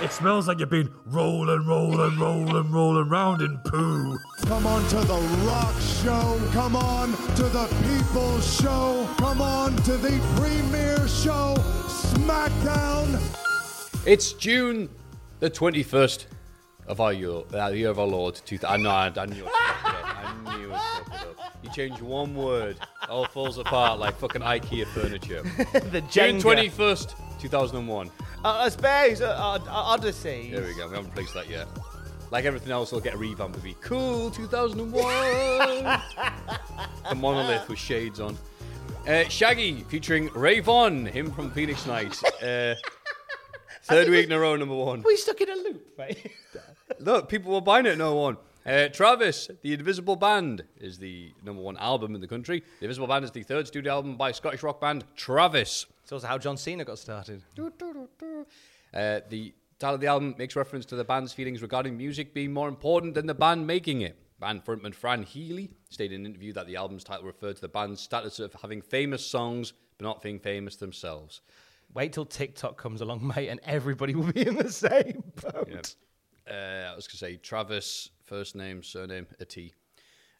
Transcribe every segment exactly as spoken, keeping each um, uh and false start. It smells like you've been rolling, rolling, rolling, rolling round in poo. Come on to the rock show. Come on to the people's show. Come on to the premiere show, SmackDown. It's June the twenty-first of our year, uh, year of our Lord. Two th- I know, I, I knew it. I knew it. You change one word, it all falls apart like fucking IKEA furniture. The June twenty-first, two thousand one. Uh, I suppose, uh, uh, Odyssey. There we go, we haven't placed that yet. Like everything else, I'll get a revamp and be cool, two thousand one. The monolith with shades on. Uh, Shaggy, featuring Ray Vaughan, him from Phoenix Nights. Uh, third week in a row, number one. We stuck in a loop, mate. Look, people were buying it, no one. Uh, Travis, The Invisible Band, is the number one album in the country. The Invisible Band is the third studio album by Scottish rock band Travis. It's also how John Cena got started. Uh, the title of the album makes reference to the band's feelings regarding music being more important than the band making it. Band frontman Fran Healy stated in an interview that the album's title referred to the band's status of having famous songs but not being famous themselves. Wait till TikTok comes along, mate, and everybody will be in the same boat. Yeah. Uh, I was going to say Travis, first name, surname, a T.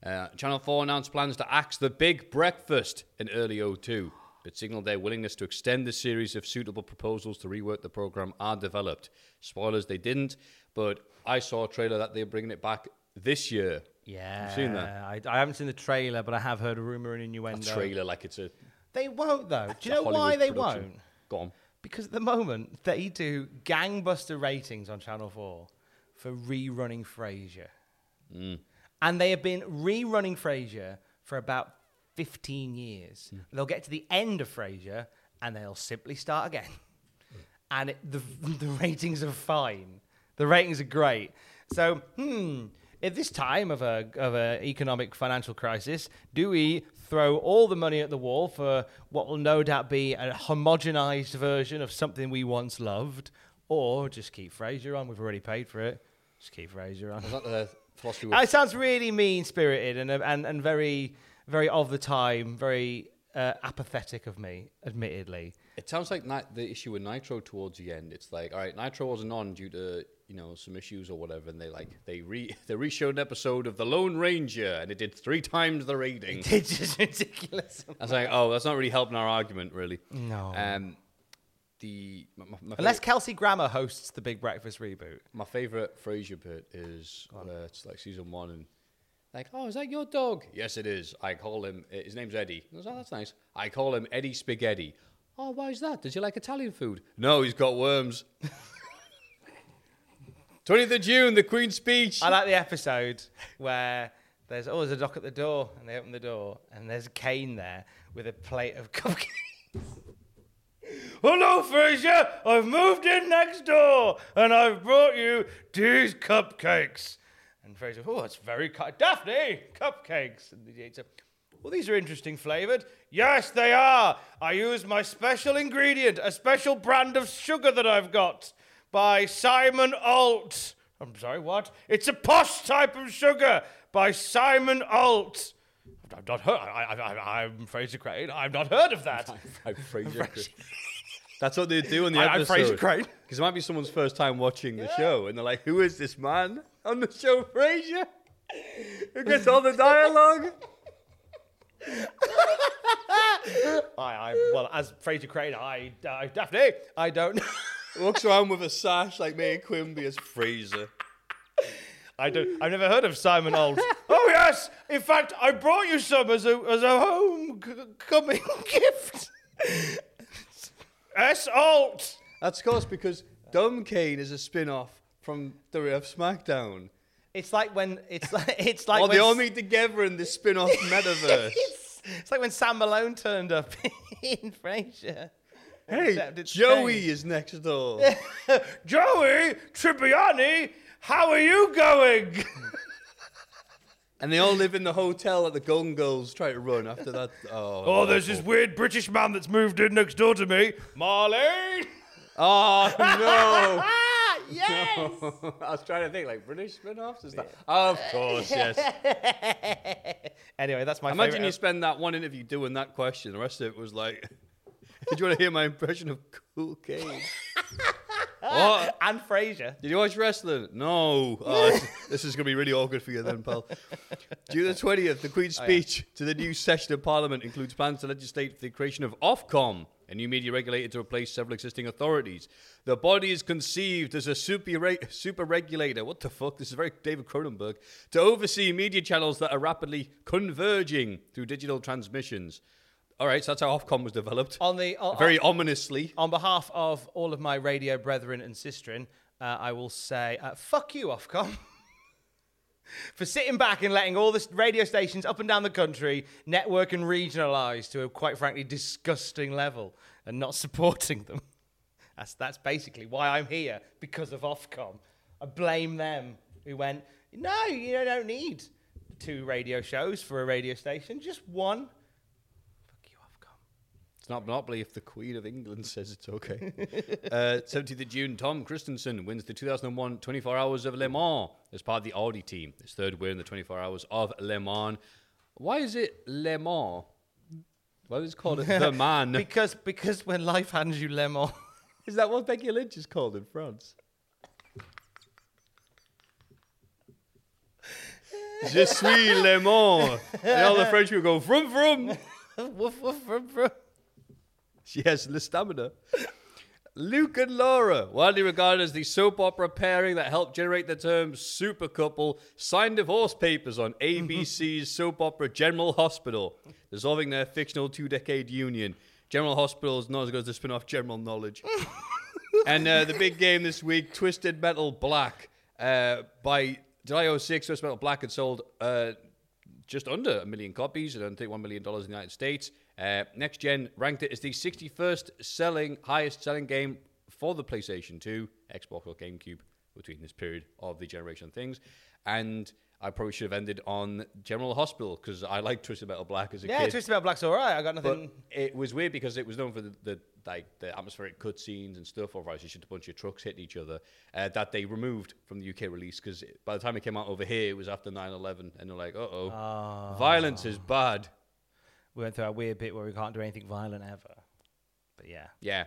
Uh, Channel four announced plans to axe The Big Breakfast in early oh two. But signalled their willingness to extend the series if suitable proposals to rework the programme are developed. Spoilers, they didn't, but I saw a trailer that they're bringing it back this year. Yeah. Have you seen that? I, I haven't seen the trailer, but I have heard a rumour and innuendo. A trailer like it's a... They won't, though. Do you know why they won't? Go on. Because at the moment, they do gangbuster ratings on Channel four for rerunning Frasier. Mm. And they have been rerunning Frasier for about fifteen years. Mm. They'll get to the end of Frasier and they'll simply start again. Mm. And it, the the ratings are fine. The ratings are great. So, hmm, at this time of a of an economic financial crisis, do we throw all the money at the wall for what will no doubt be a homogenized version of something we once loved, or just keep Frasier on? We've already paid for it. Just keep Frasier on. That uh, sounds really mean-spirited and and and very... Very of the time, very uh, apathetic of me, admittedly. It sounds like ni- the issue with Nitro towards the end. It's like, all right, Nitro wasn't on due to, you know, some issues or whatever, and they like they re they reshowed an episode of The Lone Ranger, and it did three times the rating. It did, just ridiculous. I was like, oh, that's not really helping our argument, really. No. Um, the my, my favorite, unless Kelsey Grammer hosts the Big Breakfast reboot. My favorite Frasier bit is uh, it's like season one and. Like, oh, is that your dog? Yes, it is. I call him, his name's Eddie. I was like, oh, that's nice. I call him Eddie Spaghetti. Oh, why is that? Does he like Italian food? No, he's got worms. twentieth of June, the Queen's Speech. I like the episode where there's always oh, a knock at the door, and they open the door, and there's a cane there with a plate of cupcakes. Hello, Frasier. I've moved in next door, and I've brought you these cupcakes. And Frasier, oh, that's very kind. Daphne, cupcakes. And he said, well, these are interesting flavoured. Yes, they are. I use my special ingredient, a special brand of sugar that I've got by Simon Alt. I'm sorry, what? It's a posh type of sugar by Simon Alt. I've not heard. I, I, I'm Frasier Crane. I've not heard of that. I'm, I'm Frasier Crane. That's what they do in the I, episode. I'm Frasier Crane. Because it might be someone's first time watching the yeah. show, and they're like, who is this man on the show, Frasier? Who gets all the dialogue? I, I, well, as Frasier Crane, I, uh, Daphne, I don't know. Walks around with a sash like me and Quimby as Frasier. I don't. I've never heard of Simon Old. Oh yes, in fact, I brought you some as a as a homecoming gift. S Alt. That's of course because Dom Kane is a spin-off from the Real SmackDown. It's like when it's like it's like. Well, they all meet together in this spin-off metaverse. it's, it's like when Sam Malone turned up in Frasier. Hey, Joey Kane is next door. Joey Tribbiani. How are you going? And they all live in the hotel that the Golden Girls try to run after that. Oh, oh there's this weird British man that's moved in next door to me. Marlene! Oh, no. Yes! No. I was trying to think, like, British spin-offs? Is that? Yeah. Of course, yes. Anyway, that's my Imagine favorite. Imagine you spend that one interview doing that question. The rest of it was like, did you want to hear my impression of Cool Kane? What? And Frasier. Did you watch wrestling? No. Oh, this is going to be really awkward for you then, pal. June the twentieth, the Queen's oh, speech yeah. to the new session of Parliament includes plans to legislate for the creation of Ofcom, a new media regulator to replace several existing authorities. The body is conceived as a super, re- super regulator. What the fuck? This is very David Cronenberg. To oversee media channels that are rapidly converging through digital transmissions. All right, so that's how Ofcom was developed. On the on, very on, ominously. On behalf of all of my radio brethren and sistren, uh, I will say, uh, fuck you, Ofcom, for sitting back and letting all the radio stations up and down the country network and regionalise to a, quite frankly, disgusting level and not supporting them. That's that's basically why I'm here, because of Ofcom. I blame them who went, no, you don't need two radio shows for a radio station, just one. Not monopoly if the Queen of England says it's okay. uh, seventeenth of June, Tom Christensen wins the two thousand one twenty-four hours of Le Mans as part of the Audi team. His third win in the twenty-four hours of Le Mans. Why is it Le Mans? Why is it called The Man? because because when life hands you Le Mans. Is that what Becky Lynch is called in France? Je suis Le Mans. And all the French people go, vroom, vroom. Woof, woof, vroom, vroom. She has the stamina. Luke and Laura, widely regarded as the soap opera pairing that helped generate the term super couple, signed divorce papers on A B C's soap opera General Hospital, dissolving their fictional two-decade union. General Hospital is not as good as the spin-off General Knowledge. And uh, the big game this week, Twisted Metal Black. Uh, by July oh six, Twisted Metal Black had sold uh, just under a million copies and thirty-one million dollars in the United States. Uh, Next Gen ranked it as the sixty-first selling, highest selling game for the PlayStation two, Xbox or GameCube between this period of the generation of things. And I probably should have ended on General Hospital because I liked Twisted Metal Black as a yeah, kid. Yeah, Twisted Metal Black's all right. I got nothing. But it was weird because it was known for the, the like the atmospheric cutscenes and stuff. Otherwise, it's just a bunch of trucks hitting each other uh, that they removed from the U K release because by the time it came out over here, it was after nine eleven. And they're like, uh-oh, oh. violence is bad. We went through our weird bit where we can't do anything violent ever. But yeah. Yeah.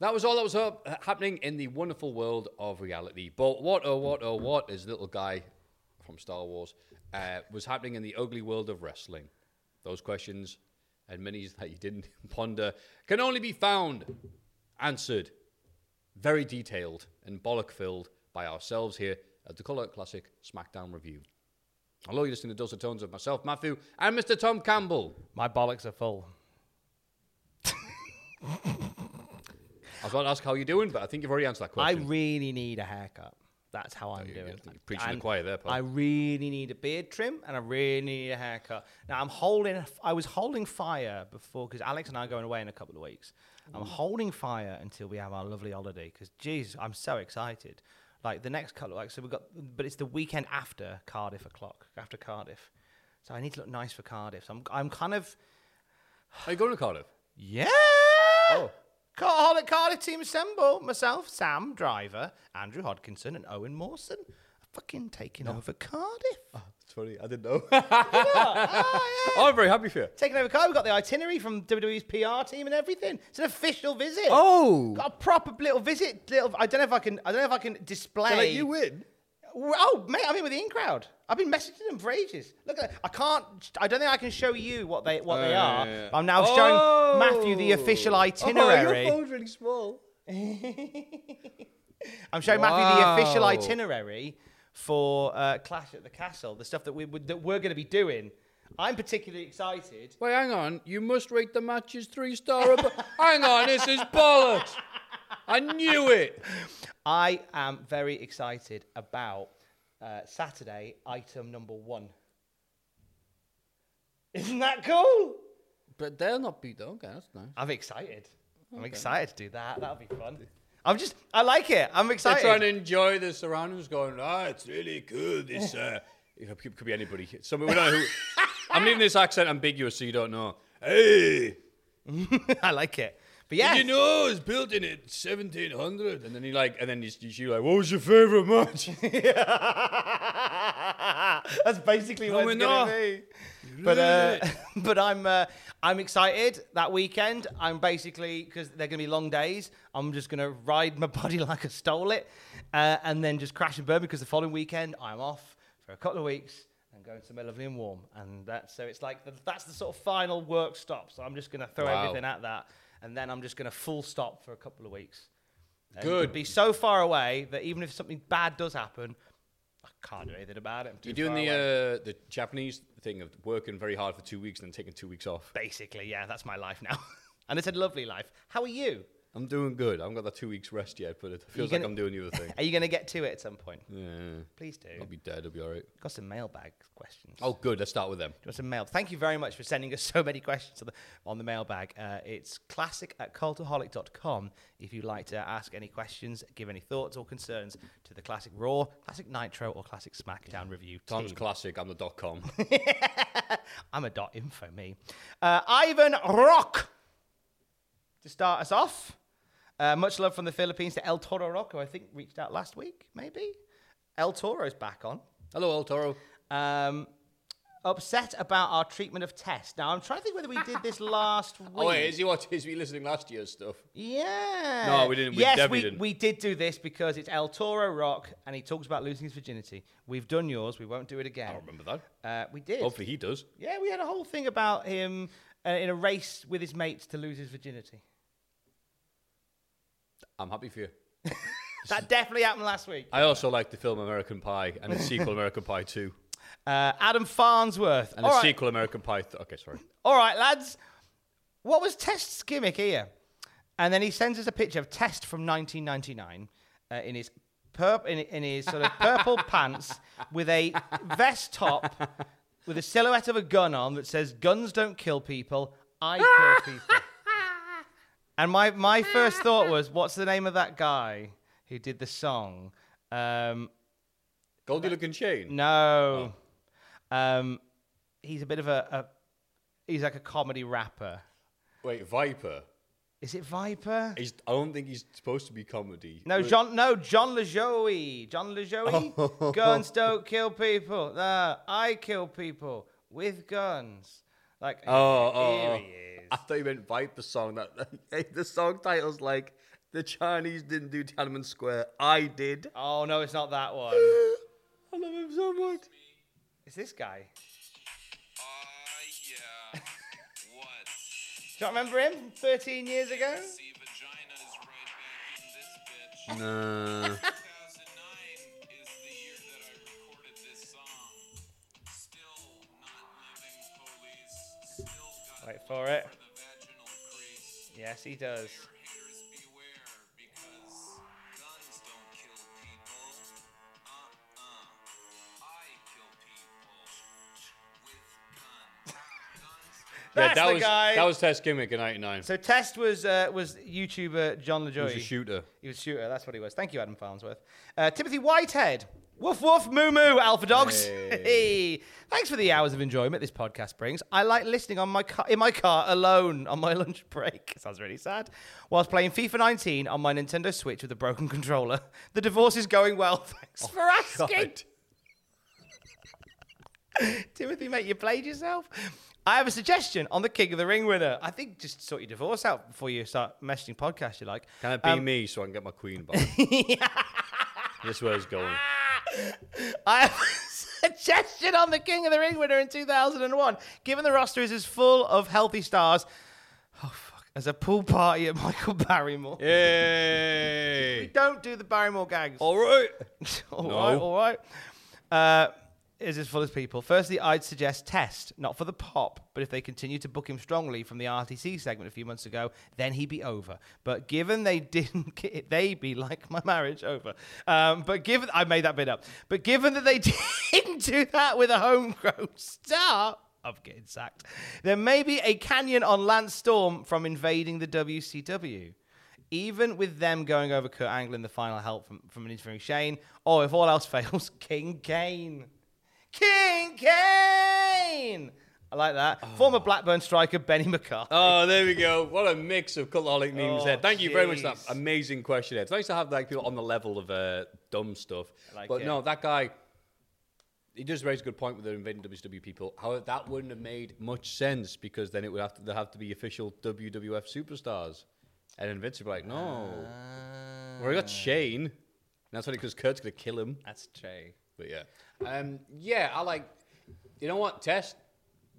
That was all that was up, happening in the wonderful world of reality. But what, oh, what, oh, what, as little guy from Star Wars, uh, was happening in the ugly world of wrestling. Those questions and many that you didn't ponder can only be found, answered, very detailed and bollock-filled by ourselves here at the Colour Classic SmackDown Review. Hello, you're listening to Dulcet Tones of myself, Matthew, and Mister Tom Campbell. My bollocks are full. I was about to ask how you're doing, but I think you've already answered that question. I really need a haircut. That's how I'm oh, doing. You're preaching the choir there, Paul. I really need a beard trim, and I really need a haircut. Now, I'm holding. I was holding fire before, because Alex and I are going away in a couple of weeks. Ooh. I'm holding fire until we have our lovely holiday, because, geez, I'm so excited. Like the next couple, like so we've got, but it's the weekend after Cardiff o'clock, after Cardiff. So I need to look nice for Cardiff. So I'm, I'm kind of. Are you going to Cardiff? Yeah. Oh. Car- Cardiff team assemble. Myself, Sam Driver, Andrew Hodkinson, and Owen Mawson. I'm fucking taking no. over Cardiff. Oh, it's funny. I didn't know. You know? Oh, yeah. I'm very happy for you. Taking over Cardiff. We've got the itinerary from W W E's P R team and everything. It's an official visit. Oh. Got a proper little visit. Little. I don't know if I can. I don't know if I can display. Can I let you in? Oh, mate, I'm in with the in crowd. I've been messaging them for ages. Look at that. I can't. I don't think I can show you what they what uh, they are. Yeah, yeah. I'm now oh. showing Matthew the official itinerary. Oh, your phone's really small. I'm showing wow. Matthew the official itinerary for uh, Clash at the Castle, the stuff that, we would, that we're going to be doing. I'm particularly excited. Wait, hang on. You must rate the matches three-star. ab- hang on, this is bollocks. I knew it. I am very excited about uh, Saturday, item number one. Isn't that cool? But they'll not be done. Okay, that's nice. I'm excited. Okay. I'm excited to do that. That'll be fun. I'm just, I like it. I'm excited. They're trying to enjoy the surroundings going, ah, oh, it's really cool. This, uh, you know, could be anybody. So we don't know who. I'm leaving this accent ambiguous so you don't know. Hey. I like it. But yeah. Did you know it was built in it seventeen hundred? And then he like, and then you, you like, what was your favorite match? That's basically no, what it's going to be. But uh, but I'm uh, I'm excited that weekend. I'm basically, because they're going to be long days, I'm just going to ride my body like I stole it uh, and then just crash and burn, because the following weekend I'm off for a couple of weeks and going somewhere lovely and warm. And that, so it's like, the, that's the sort of final work stop. So I'm just going to throw wow. everything at that. And then I'm just going to full stop for a couple of weeks. And good. It'd be so far away that even if something bad does happen, I can't do anything about it. You're doing the uh, the Japanese thing of working very hard for two weeks and then taking two weeks off. Basically, yeah, that's my life now. And it's a lovely life. How are you? I'm doing good. I haven't got that two weeks rest yet, but it feels gonna, like I'm doing the other thing. Are you going to get to it at some point? Yeah. Please do. I'll be dead. I'll be all right. Got some mailbag questions. Oh, good. Let's start with them. Got some mail. Thank you very much for sending us so many questions on the, on the mailbag. Uh, it's classic at cultaholic dot com if you'd like to ask any questions, give any thoughts or concerns to the Classic Raw, Classic Nitro, or Classic SmackDown yeah. review team. Tom's classic. I'm the dot com. I'm a dot info, me. Uh, Ivan Rock, to start us off. Uh, much love from the Philippines to El Toro Rocco, I think reached out last week, maybe. El Toro's back on. Hello, El Toro. Um, upset about our treatment of Test. Now, I'm trying to think whether we did this last week. Oh, wait, is he, what, is he listening last year's stuff? Yeah. No, we didn't. We yes, we, didn't. we did do this because it's El Toro Rock, and he talks about losing his virginity. We've done yours. We won't do it again. I don't remember that. Uh, we did. Hopefully he does. Yeah, we had a whole thing about him uh, in a race with his mates to lose his virginity. I'm happy for you. That definitely happened last week. I also like the film American Pie and the sequel American Pie two. Uh, Adam Farnsworth. And the right. sequel American Pie... Th- okay, sorry. All right, lads. What was Test's gimmick here? And then he sends us a picture of Test from nineteen ninety-nine uh, in his perp- in, in his sort of purple pants with a vest top with a silhouette of a gun on that says, guns don't kill people, I kill people. And my, my first thought was, what's the name of that guy who did the song? Um, Goldie uh, Looking Chain? No. Oh. Um, he's a bit of a, a... He's like a comedy rapper. Wait, Viper? Is it Viper? He's, I don't think he's supposed to be comedy. No, Wait. John No, John LaJoie. John LaJoie? Oh. Guns don't kill people. No, I kill people with guns. Like, oh, here oh, he is. I thought you meant Viper song. That the song title's like, the Chinese didn't do Tiananmen Square. I did. Oh, no, it's not that one. I love him so much. It's this guy. Oh, uh, yeah. What? Do you remember him? thirteen years ago? See, vagina is right back in this bitch. No. two thousand nine is the year that I recorded this song. Wait for it. Yes, he does. Yeah, that was guy. that was Test's gimmick in ninety-nine. So Test was uh, was YouTuber John LaJoie. He was a shooter. He was a shooter. That's what he was. Thank you, Adam Farnsworth. Uh, Timothy Whitehead. Woof woof, moo moo, alpha dogs. Hey. Thanks for the hours of enjoyment this podcast brings. I like listening on my car, in my car alone on my lunch break. Sounds really sad. Whilst playing FIFA nineteen on my Nintendo Switch with a broken controller. The divorce is going well. Thanks oh, for asking. Timothy, mate, you played yourself? I have a suggestion on the King of the Ring winner. I think just sort your divorce out before you start messaging podcasts you like. Can it be um, me so I can get my queen back? Yeah. This is where it's going. I have a suggestion on the King of the Ring winner in two thousand one. Given the roster is as full of healthy stars, oh fuck, There's a pool party at Michael Barrymore. Yay! We don't do the Barrymore gags. All right. all no. right, all right. Uh, is as full as people. Firstly, I'd suggest Test, not for the pop, but if they continue to book him strongly from the R T C segment a few months ago, then he'd be over. But given they didn't get it, they'd be like my marriage over. Um, but given... I made that bit up. But given that they didn't do that with a homegrown star... I'm getting sacked. There may be a canyon on Lance Storm from invading the W C W. Even with them going over Kurt Angle in the final help from, from an interviewing Shane, or if all else fails, King Kane. King Kane! I like that. Oh. Former Blackburn striker Benny McCarthy. Oh, there we go. What a mix of cultaholic memes oh, there. Thank geez. you very much for that amazing question. It's nice to have like people on the level of uh, dumb stuff. Like but it. no, that guy... He does raise a good point with the invading W C W people. However, that wouldn't have made much sense because then it would have to have to be official W W F superstars. And Vince would be like, no. Uh, well, we got Shane. And that's only because Kurt's going to kill him. That's true. But yeah. Um, yeah, I like, you know what? Test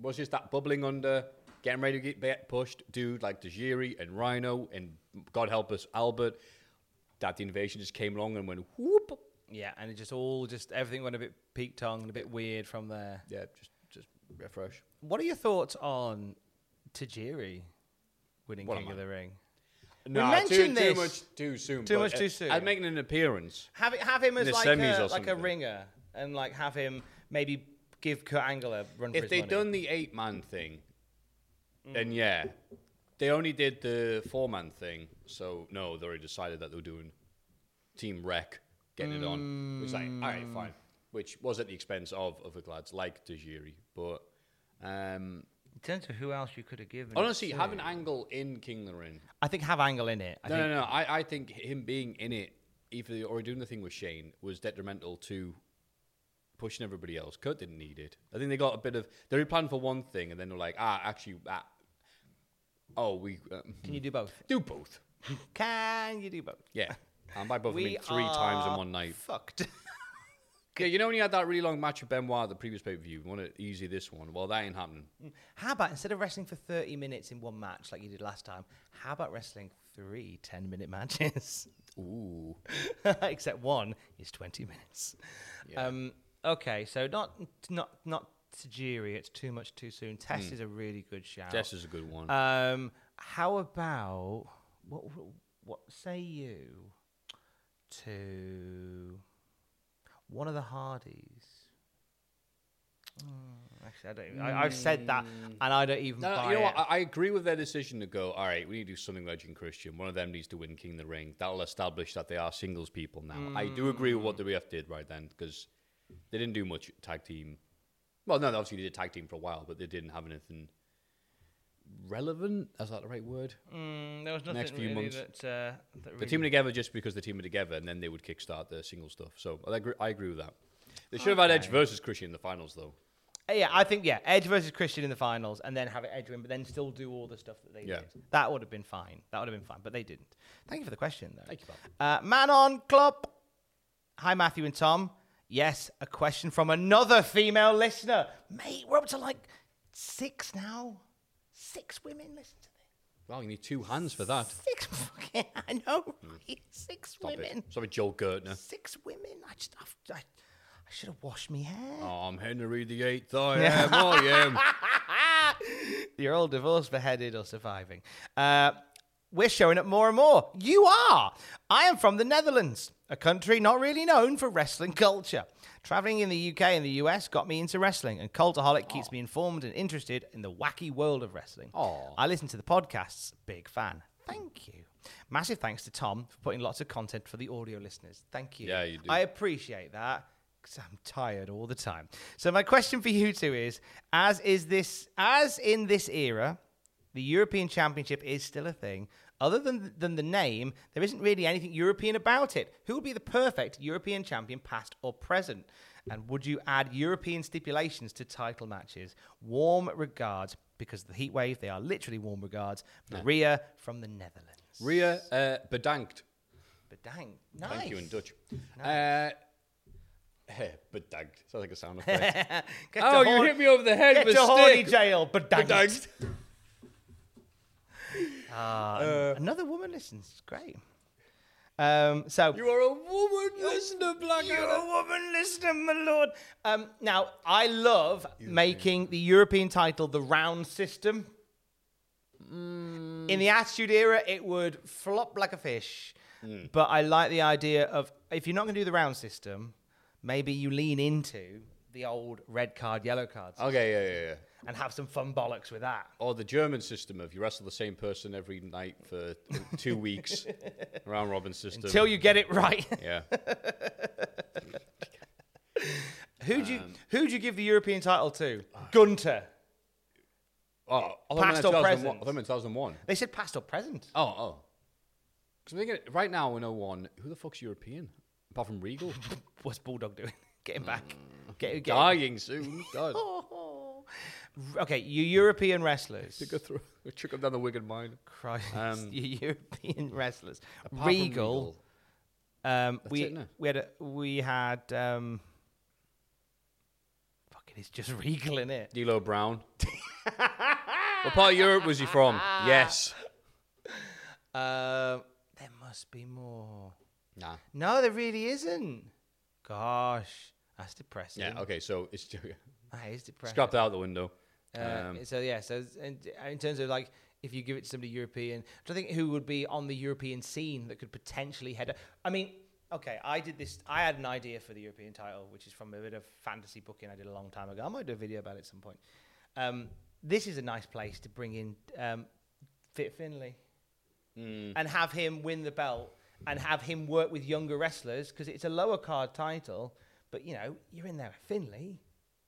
was just that bubbling under, getting ready to get pushed dude like Tajiri and Rhino and God help us, Albert. That the invasion just came along and went whoop. Yeah, and it just all, just everything went a bit peak-tongued, a bit weird from there. Yeah, just just refresh. What are your thoughts on Tajiri winning what King of the Ring? No, we mentioned too, this too much too soon. Too much uh, too soon. I'd make an appearance. Have it, have him as like a, like a ringer, and like have him maybe give Kurt Angle a run for his money. If they'd done the eight-man thing, mm. then yeah, they only did the four-man thing. So no, they already decided that they were doing Team Wreck. Getting it on, which like, all right, fine, which was at the expense of other lads like Tajiri, but um, in terms of who else you could have given, honestly, have an Angle in King of the Ring. I think have Angle in it. I no, think no, no, no. I, I think him being in it, either or doing the thing with Shane, was detrimental to pushing everybody else. Kurt didn't need it. I think they got a bit of they were planning for one thing, and then they're like, ah, actually, ah, oh, we uh, can you do both? Do both? Can you do both? Yeah. And by both I mean three times in one night. Fucked. Yeah, you know when you had that really long match with Benoit at the previous pay-per-view, you want to easy this one. Well, that ain't happening. How about instead of wrestling for thirty minutes in one match like you did last time, how about wrestling three ten-minute matches? Ooh. Except one is twenty minutes. Yeah. Um, okay, so not not not Tajiri, it's too much too soon. Tess mm. is a really good shout. Tess is a good one. Um, how about what what say you? To one of the Hardys. Mm, actually, I don't. Even, I, I've said that, and I don't even. No, buy you know it. What? I agree with their decision to go. All right, we need to do something with Edge and Christian. One of them needs to win King of the Ring. That'll establish that they are singles people now. Mm. I do agree with what the W F did right then because they didn't do much tag team. Well, no, they obviously did tag team for a while, but they didn't have anything relevant. Is that the right word? Mm, there was nothing next few really months. That, uh, that really the team were together just because the team were together, and then they would kickstart the single stuff. So I agree, I agree with that. They should okay. have had Edge versus Christian in the finals, though. Yeah, I think yeah, Edge versus Christian in the finals, and then have it Edge win, but then still do all the stuff that they yeah. did. That would have been fine. That would have been fine, but they didn't. Thank you for the question, though. Thank you, Bob. Uh, Man on Club. Hi, Matthew and Tom. Yes, a question from another female listener. Mate, we're up to like six now. Six women listen to this. Well, you need two hands for that. Six fucking, I know, right? Six Stop women. It. Sorry, Joel Gertner. Six women. I just, I, I, I should have washed my hair. Oh, I'm Henry the Eighth. I am. I am. You're all divorced, beheaded, or surviving. Uh, we're showing up more and more. You are. I am from the Netherlands, a country not really known for wrestling culture. Travelling in the U K and the U S got me into wrestling, and Cultaholic keeps me informed and interested in the wacky world of wrestling. Aww. I listen to the podcasts. Big fan. Thank you. Massive thanks to Tom for putting lots of content for the audio listeners. Thank you. Yeah, you do. I appreciate that because I'm tired all the time. So my question for you two is, as is this, as in this era, the European Championship is still a thing. Other than than the name, there isn't really anything European about it. Who would be the perfect European champion, past or present? And would you add European stipulations to title matches? Warm regards, because of the heat wave, they are literally warm regards. Maria yeah. from the Netherlands. Ria uh, bedankt. Bedankt. Nice. Thank you in Dutch. Nice. Uh, bedankt. Sounds like a sound effect. Oh, you hit me over the head with a stick. Get to horny jail. Bedankt. Bedankt. Ah, uh, another woman listens. It's great. Um, so you are a woman listener, Blackadder. You're a woman listener, my lord. Um, now, I love European. making the European title the round system. Mm. In the Attitude Era, it would flop like a fish. Mm. But I like the idea of, if you're not going to do the round system, maybe you lean into the old red card, yellow card system. Okay, yeah, yeah, yeah. And have some fun bollocks with that. Or the German system of you wrestle the same person every night for two weeks. Round robin system. Until you get it right. Yeah. Who do you who do you give the European title to? Gunter. Oh, past or present? I thought in two thousand one. They said past or present. Oh, oh. Because I'm thinking, right now in oh one, who the fuck's European? Apart from Regal. What's Bulldog doing? Get him back. Get, get Dying him. soon. God. Okay, you European wrestlers. Took her through, took them down the Wigan Mine. Christ, um, you European wrestlers. Regal. Regal. Um, we it, no? we had a, we had. Um, fuck it, it's just Regal in it. D'Lo Brown. What part of Europe was he from? Yes. Uh, there must be more. Nah. No, there really isn't. Gosh, that's depressing. Yeah. Okay, so it's. That is depressing. Scrapped out the window. Uh, um, so yeah, so in, in terms of like, if you give it to somebody European, do I think who would be on the European scene that could potentially head? Up? I mean, okay, I did this. I had an idea for the European title, which is from a bit of fantasy booking I did a long time ago. I might do a video about it at some point. Um, this is a nice place to bring in um, Fit Finlay mm. and have him win the belt and have him work with younger wrestlers because it's a lower card title. But you know, you're in there with Finlay.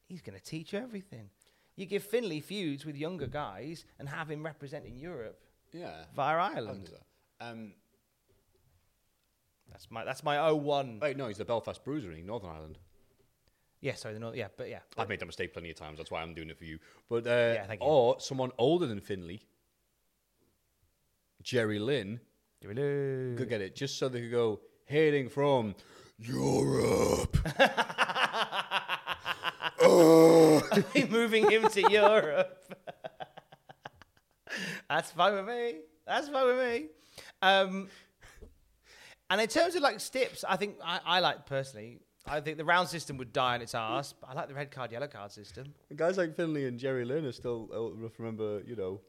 He's going to teach you everything. You give Finlay feuds with younger guys and have him representing Europe. Yeah. Via Ireland. That. Um, that's my that's my oh one. Wait, no, he's the Belfast Bruiser in Northern Ireland. Yeah, sorry, the North, yeah, but yeah. I've made that mistake plenty of times. That's why I'm doing it for you. But uh, yeah, thank you. Or someone older than Finlay, Jerry Lynn, Jerry Lynn could get it just so they could go hailing from Europe. Moving him to Europe. That's fine with me. That's fine with me. Um, and in terms of like steps, I think I, I like personally, I think the round system would die on its arse, but I like the red card, yellow card system. Guys like Finlay and Jerry Lynn are still, I remember, you know,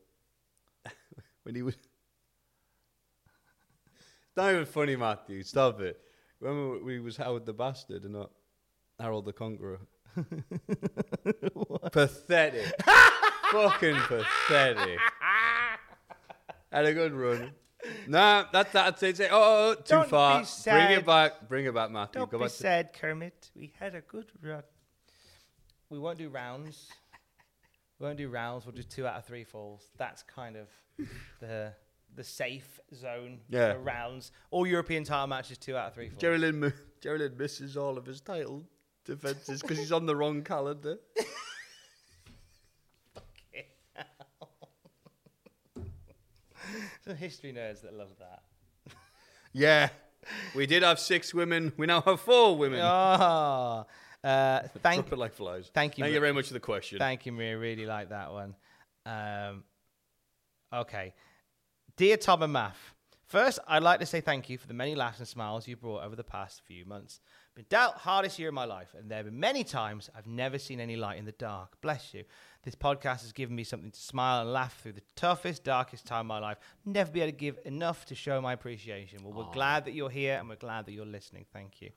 when he was. It's not even funny, Matthew. Stop it. Remember when he was Howard the Bastard and not Harold the Conqueror? Pathetic. Fucking pathetic. Had a good run. Nah, that, that's it. Oh, too Don't far. Be sad. Bring it back. Bring it back, Matthew. Don't Go be back sad, to- Kermit. We had a good run. We won't do rounds. We won't do rounds. We'll do two out of three falls. That's kind of the the safe zone yeah. for rounds. All European title matches, two out of three falls. Jerry Lynn, Jerry Lynn misses all of his title defenses because he's on the wrong calendar. Fucking hell. Some history nerds that love that. Yeah. We did have six women. We now have four women. Oh, uh, thank, Drop it like flies. Thank you. Thank you very much for the question. Thank you, Maria. Really like that one. Um, okay. Dear Tom and Math, first, I'd like to say thank you for the many laughs and smiles you brought over the past few months. Been doubt hardest year of my life, and there have been many times I've never seen any light in the dark. Bless you. This podcast has given me something to smile and laugh through the toughest, darkest time of my life. Never be able to give enough to show my appreciation. Well, we're Aww. glad that you're here, and we're glad that you're listening. Thank you.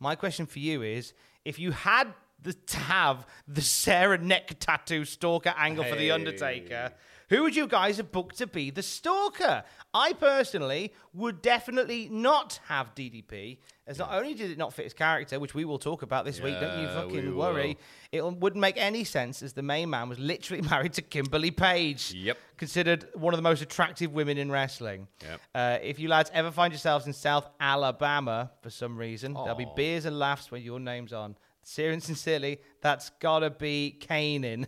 My question for you is, if you had the, to have the Sarah neck tattoo stalker angle hey. for The Undertaker, who would you guys have booked to be the stalker? I personally would definitely not have D D P, as not only did it not fit his character, which we will talk about this yeah, week, don't you fucking worry. It wouldn't make any sense, as the main man was literally married to Kimberly Page, yep. considered one of the most attractive women in wrestling. Yep. Uh, if you lads ever find yourselves in South Alabama for some reason, Aww. there'll be beers and laughs when your name's on. Sincerely, that's gotta be Kanan.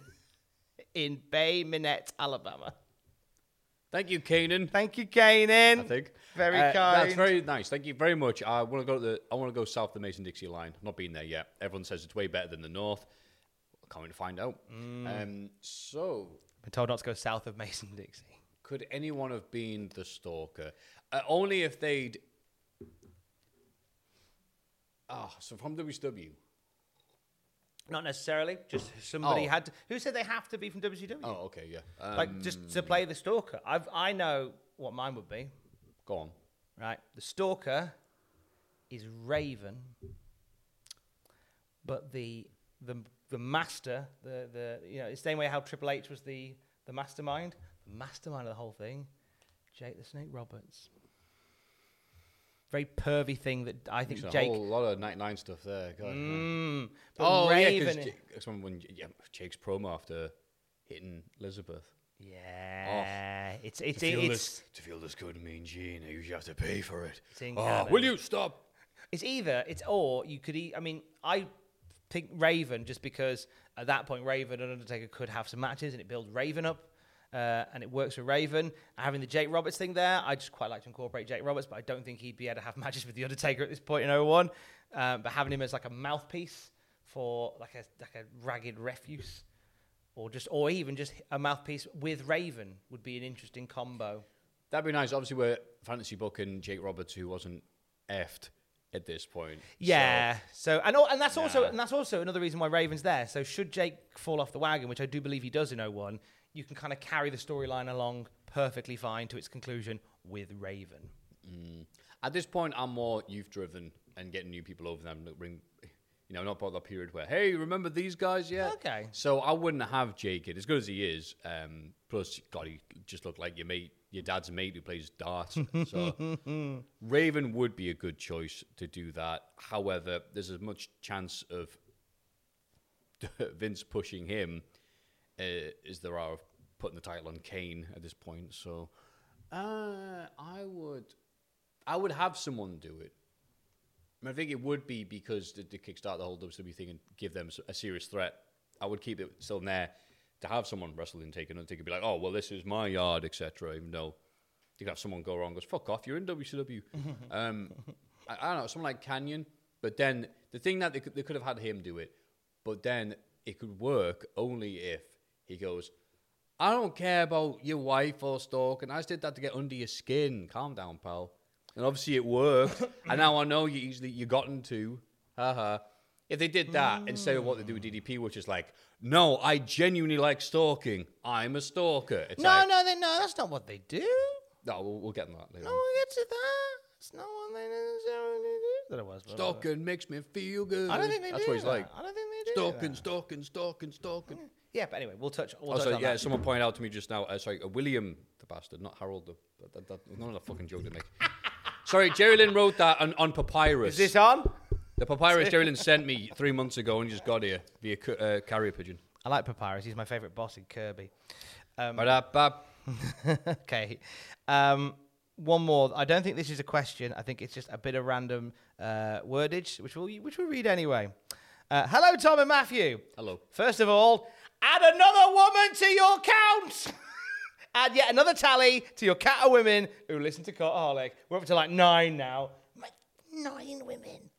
In Bay Minette, Alabama. Thank you, Kanan. Thank you, Kanan. I think very uh, kind. That's very nice. Thank you very much. I want to go to the. I want to go south of the Mason-Dixie line. I've not been there yet. Everyone says it's way better than the north. Can't wait to find out. Mm. Um, so, I've been told not to go south of Mason-Dixie. could anyone have been the stalker? Uh, only if they'd... Ah, oh, so from W C W. Not necessarily, just somebody oh. had to... Who said they have to be from W C W? Oh, okay, yeah. Um, like, just to play the stalker. I've, I know what mine would be. Go on. Right, the stalker is Raven, but the the the master, the, the you know, the same way how Triple H was the, the mastermind, the mastermind of the whole thing, Jake the Snake Roberts. Very pervy thing that I think There's Jake... a whole lot of ninety-nine stuff there. God, mm. Oh, Raven, yeah, because when yeah, Jake's promo after hitting Elizabeth. Yeah. Off. It's... it's, to, it, feel it's this, to feel this good, Mean Gene, you have to pay for it. Oh, will you stop? It's either... It's or you could... E- I mean, I pick Raven just because at that point, Raven and Undertaker could have some matches and it builds Raven up. Uh, and it works for Raven. Having the Jake Roberts thing there, I just quite like to incorporate Jake Roberts, but I don't think he'd be able to have matches with The Undertaker at this point in oh one. Um, but having him as like a mouthpiece for like a like a ragged refuse, or just or even just a mouthpiece with Raven would be an interesting combo. That'd be nice. Obviously, we're fantasy booking Jake Roberts, who wasn't effed at this point. Yeah. So, so and and that's yeah. also and that's also another reason why Raven's there. So should Jake fall off the wagon, which I do believe he does in oh one. You can kind of carry the storyline along perfectly fine to its conclusion with Raven. Mm. At this point, I'm more youth-driven and getting new people over them. Bring, you know, not about that period where, hey, remember these guys yet? Okay. So I wouldn't have Jake in, as good as he is. Um, plus, God, he just looked like your mate, your dad's mate who plays darts. So Raven would be a good choice to do that. However, there's as much chance of Vince pushing him Uh, is there are of putting the title on Kane at this point. So uh, I would I would have someone do it. I mean, I think it would be because to, to kickstart the whole W W E thing and give them a serious threat. I would keep it still in there to have someone wrestle and take another thing and be like, oh, well, this is my yard, et cetera. Even though you could have someone go wrong and goes, fuck off, you're in W C W. um, I, I don't know, someone like Kanyon. But then the thing that they could, they could have had him do it, but then it could work only if he goes, I don't care about your wife or stalking. I just did that to get under your skin. Calm down, pal. And obviously it worked. And now I know you easily you got into. Haha. If they did that mm. instead of what they do with D D P, which is like, no, I genuinely like stalking. I'm a stalker. It's no, like, no, they, no, that's not what they do. No, we'll, we'll get on that later. No, on. We'll get to that. It's not what they necessarily do. That it was, stalking it. Makes me feel good. I don't think they that's do. That's what he's that. Like. I don't think they do. Stalking, that. stalking, stalking, stalking. Mm. Yeah, but anyway, we'll touch. We'll also, touch on yeah, that. Someone pointed out to me just now. Uh, sorry, uh, William the bastard, not Harold. The, that, that, that, none of that fucking joke to make. Sorry, Jerry Lynn wrote that on, on papyrus. Is this on? The papyrus Jerry Lynn sent me three months ago, and he just got here via uh, carrier pigeon. I like papyrus. He's my favourite boss in Kirby. Um, okay, um, one more. I don't think this is a question. I think it's just a bit of random uh, wordage, which we'll which we'll read anyway. Uh, hello, Tom and Matthew. Hello. First of all, add another woman to your count. Add yet another tally to your cat of women who listen to Cotaholic. We're up to like nine now. Like nine women.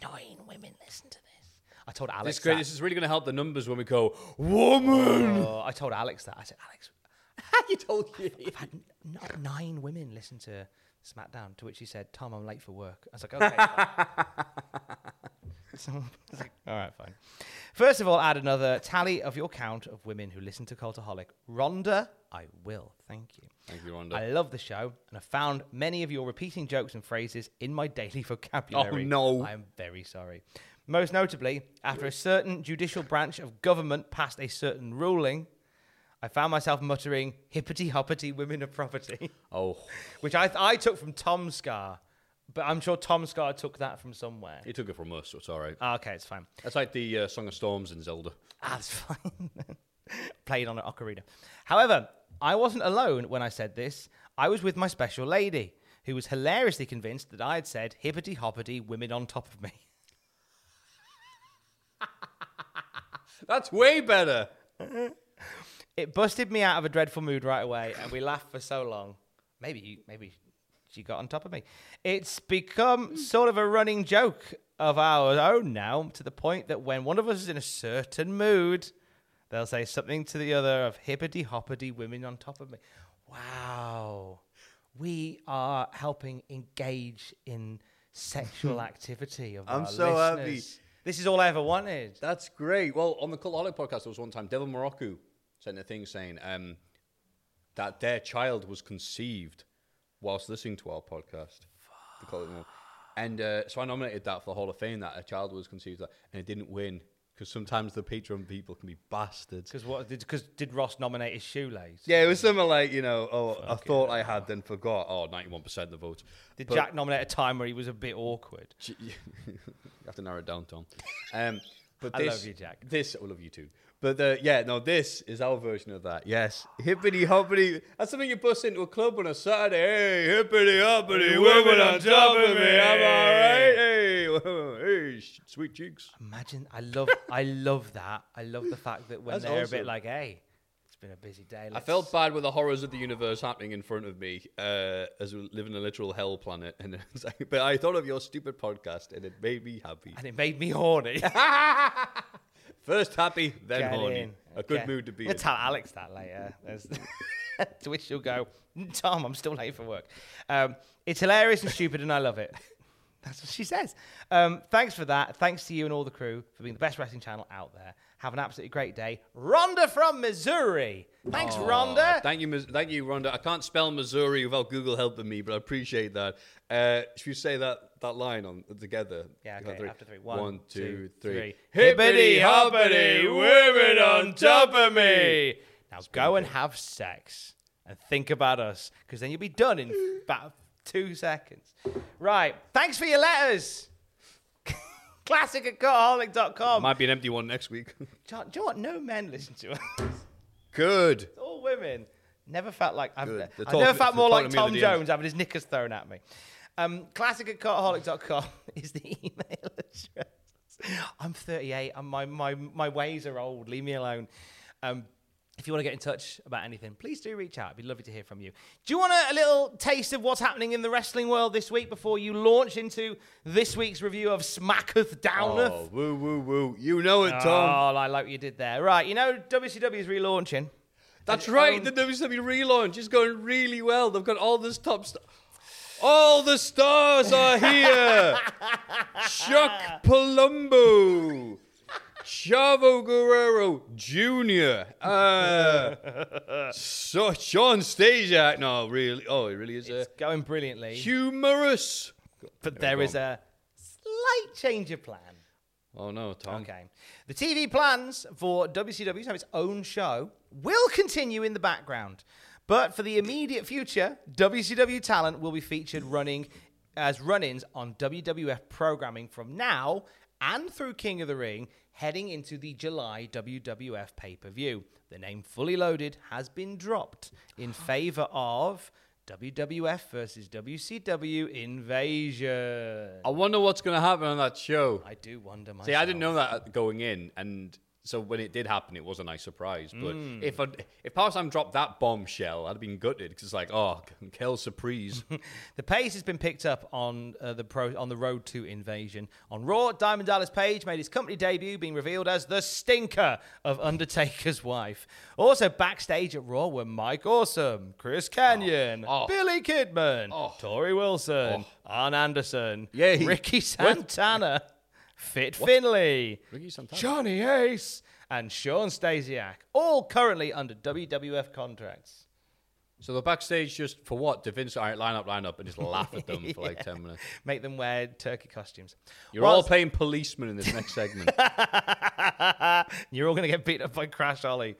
Nine women listen to this. I told Alex this is great. That. This is really going to help the numbers when we go, woman. Oh, I told Alex that. I said, Alex, you told you. I've had n- nine women listen to SmackDown, to which he said, Tom, I'm late for work. I was like, okay. All right, fine. First of all, add another tally of your count of women who listen to Cultaholic. Rhonda, I will. Thank you. Thank you, Rhonda. I love the show, and I found many of your repeating jokes and phrases in my daily vocabulary. Oh, no. I am very sorry. Most notably, after a certain judicial branch of government passed a certain ruling, I found myself muttering, hippity-hoppity women of property. Oh. Which I, th- I took from Tom Scar. But I'm sure Tom Scar took that from somewhere. He took it from us, so it's all right. Oh, okay, it's fine. That's like the uh, Song of Storms in Zelda. Ah, it's fine. Played on an ocarina. However, I wasn't alone when I said this. I was with my special lady, who was hilariously convinced that I had said, hippity-hoppity women on top of me. That's way better. It busted me out of a dreadful mood right away, and we laughed for so long. Maybe you... Maybe she got on top of me. It's become sort of a running joke of our own now, to the point that when one of us is in a certain mood, They'll say something to the other of hippity-hoppity women on top of me. Wow. We are helping engage in sexual activity of I'm our so listeners. Happy. This is all I ever wanted. That's great. Well, on the Cultaholic podcast, there was one time Devil Morocco sent a thing saying um, that their child was conceived whilst listening to our podcast. The and uh, so I nominated that for the Hall of Fame, that a child was conceived, that, and it didn't win. Because sometimes the Patreon people can be bastards. Because what? Because did, did Ross nominate his shoelace? Yeah, it was something like, you know, oh, Fuck I thought I had, then forgot. Oh, ninety-one percent of the votes. Did but Jack nominate a time where he was a bit awkward? You have to narrow it down, Tom. Um, but I this, love you, Jack. This, I love you too. But uh, yeah, no, this is our version of that. Yes. Hippity hoppity. That's something you bust into a club on a Saturday. Hey, hippity hoppity, women on top of me. I'm all right. Hey, hey, sweet cheeks. Imagine, I love I love that. I love the fact that when That's they're awesome. A bit like, hey, it's been a busy day. Let's... I felt bad with the horrors of the universe happening in front of me uh, as we live in a literal hell planet. And it's like, but I thought of your stupid podcast and it made me happy. And it made me horny. First happy, then Get horny. In. A okay. good mood to be I'm in. I'm going to tell Alex that later. To which she'll go, Tom, I'm still late for work. Um, it's hilarious and stupid and I love it. That's what she says. Um, thanks for that. Thanks to you and all the crew for being the best wrestling channel out there. Have an absolutely great day. Rhonda from Missouri. Thanks, Aww, Rhonda. Thank you, thank you, Rhonda. I can't spell Missouri without Google helping me, but I appreciate that. Uh, should we say that, that line on together? Yeah, okay, three. After three. One, One two, two, three. three. Hippity-hoppity, women on top of me. Now it's go and good. Have sex and think about us, because then you'll be done in about two seconds. Right. Thanks for your letters. Classic at cultaholic dot com. Might be an empty one next week. Do you know what? No men listen to us. Good. It's all women. Never felt like... I've ne- I never felt more like Tom Jones having his knickers thrown at me. Um, classic at cultaholic dot com is the email address. I'm thirty-eight. I'm, my, my, my ways are old. Leave me alone. Um, if you want to get in touch about anything, please do reach out. It'd be lovely to hear from you. Do you want a, a little taste of what's happening in the wrestling world this week before you launch into this week's review of Smacketh Downeth? Oh, woo, woo, woo. You know it, Tom. Oh, I like what you did there. Right, you know W C W is relaunching. That's and, right. Um, the W C W relaunch is going really well. They've got all this top stuff. All the stars are here. Chuck Palumbo. Chavo Guerrero Junior Uh, so Sean Stasiak. No, really. Oh, it really is. It's a going brilliantly. Humorous. But there, there is a slight change of plan. Oh, no, Tom. Okay. The T V plans for W C W to have its own show will continue in the background. But for the immediate future, W C W talent will be featured running as run-ins on W W F programming from now and through King of the Ring, heading into the July W W F pay-per-view. The name Fully Loaded has been dropped in favor of W W F versus W C W Invasion. I wonder what's going to happen on that show. I do wonder myself. See, I didn't know that going in, and so when it did happen, it was a nice surprise. But mm. if I'd, if Powerslam dropped that bombshell, I'd have been gutted, because it's like, oh, hell, surprise. The pace has been picked up on uh, the pro on the road to Invasion. On Raw, Diamond Dallas Page made his company debut, being revealed as the stinker of Undertaker's wife. Also backstage at Raw were Mike Awesome, Chris Kanyon, oh. Oh. Billy Kidman, oh. Tori Wilson, oh. Arn Anderson, Yay. Ricky Santana. Fit what? Finlay, Johnny Ace, and Sean Stasiak, all currently under W W F contracts. So the backstage just, for what? To Vince, all right, line up, line up, and just laugh at them yeah. for like ten minutes. Make them wear turkey costumes. You're Whilst- all playing policemen in this next segment. You're all going to get beat up by Crash Ollie.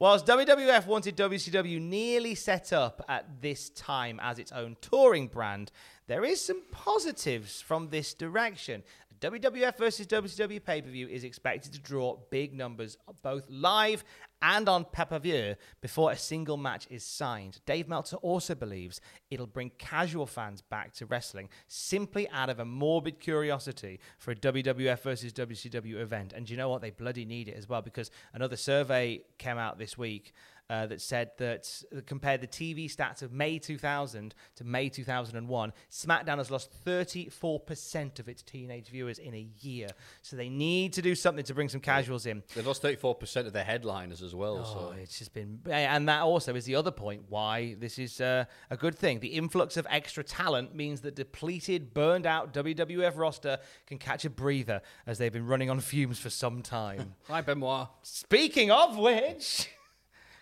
Whilst W W F wanted W C W nearly set up at this time as its own touring brand, there is some positives from this direction. W W F versus W C W pay-per-view is expected to draw big numbers both live and on pay-per-view before a single match is signed. Dave Meltzer also believes it'll bring casual fans back to wrestling simply out of a morbid curiosity for a W W F versus W C W event. And you know what? They bloody need it as well, because another survey came out this week uh, that said that uh, compared the T V stats of May two thousand to May two thousand one, SmackDown has lost thirty-four percent of its teenage viewers in a year. So they need to do something to bring some casuals in. They've lost thirty-four percent of their headliners as well. Oh, so it's just been... And that also is the other point why this is uh, a good thing. The influx of extra talent means the depleted, burned-out W W F roster can catch a breather as they've been running on fumes for some time. Hi, Benoit. Speaking of which...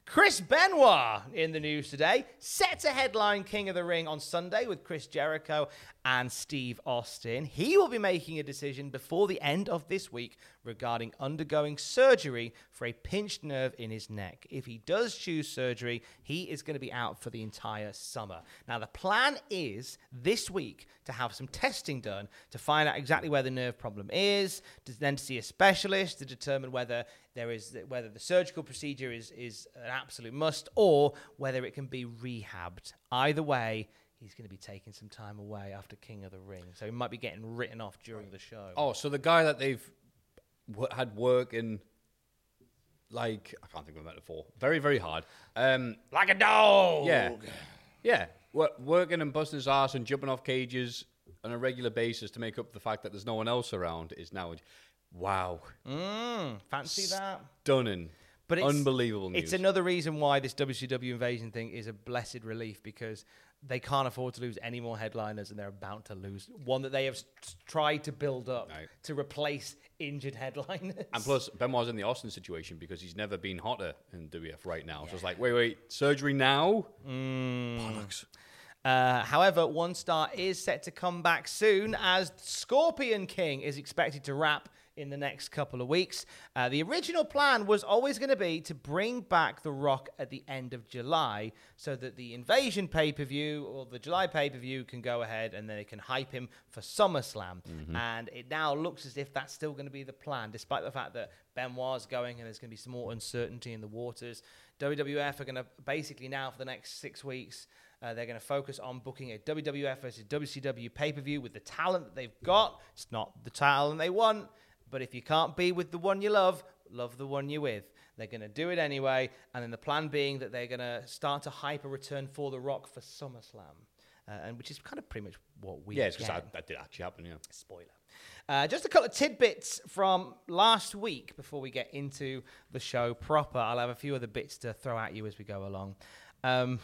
Chris Benoit in the news today, set to headline King of the Ring on Sunday with Chris Jericho and Steve Austin. He will be making a decision before the end of this week regarding undergoing surgery for a pinched nerve in his neck. If he does choose surgery, he is going to be out for the entire summer. Now, the plan is this week to have some testing done to find out exactly where the nerve problem is, to then to see a specialist to determine whether there is whether the surgical procedure is, is an absolute must or whether it can be rehabbed. Either way, he's going to be taking some time away after King of the Ring. So he might be getting written off during the show. Oh, so the guy that they've w- had work in, like, I can't think of a metaphor, very, very hard. Um, like a dog! Yeah. Yeah. Working and busting his ass and jumping off cages on a regular basis to make up the fact that there's no one else around is now... Wow. Mm, fancy that. Stunning. But it's, unbelievable news. It's another reason why this W C W Invasion thing is a blessed relief, because they can't afford to lose any more headliners, and they're about to lose one that they have tried to build up no. to replace injured headliners. And plus, Benoit's in the Austin situation because he's never been hotter in W F right now. Yeah. So it's like, wait, wait, surgery now? Mm. Bollocks. Uh, however, one star is set to come back soon as Scorpion King is expected to wrap in the next couple of weeks. Uh, the original plan was always going to be to bring back The Rock at the end of July so that the Invasion pay-per-view or the July pay-per-view can go ahead and then they can hype him for SummerSlam. Mm-hmm. And it now looks as if that's still going to be the plan, despite the fact that Benoit's going and there's going to be some more uncertainty in the waters. W W F are going to basically now for the next six weeks... Uh, they're going to focus on booking a W W F versus W C W pay-per-view with the talent that they've got. It's not the talent they want, but if you can't be with the one you love, love the one you're with. They're going to do it anyway, and then the plan being that they're going to start to hype a return for The Rock for SummerSlam, uh, and which is kind of pretty much what we Yeah, because that, that did actually happen, yeah. Spoiler. Uh, just a couple of tidbits from last week before we get into the show proper. I'll have a few other bits to throw at you as we go along. Um...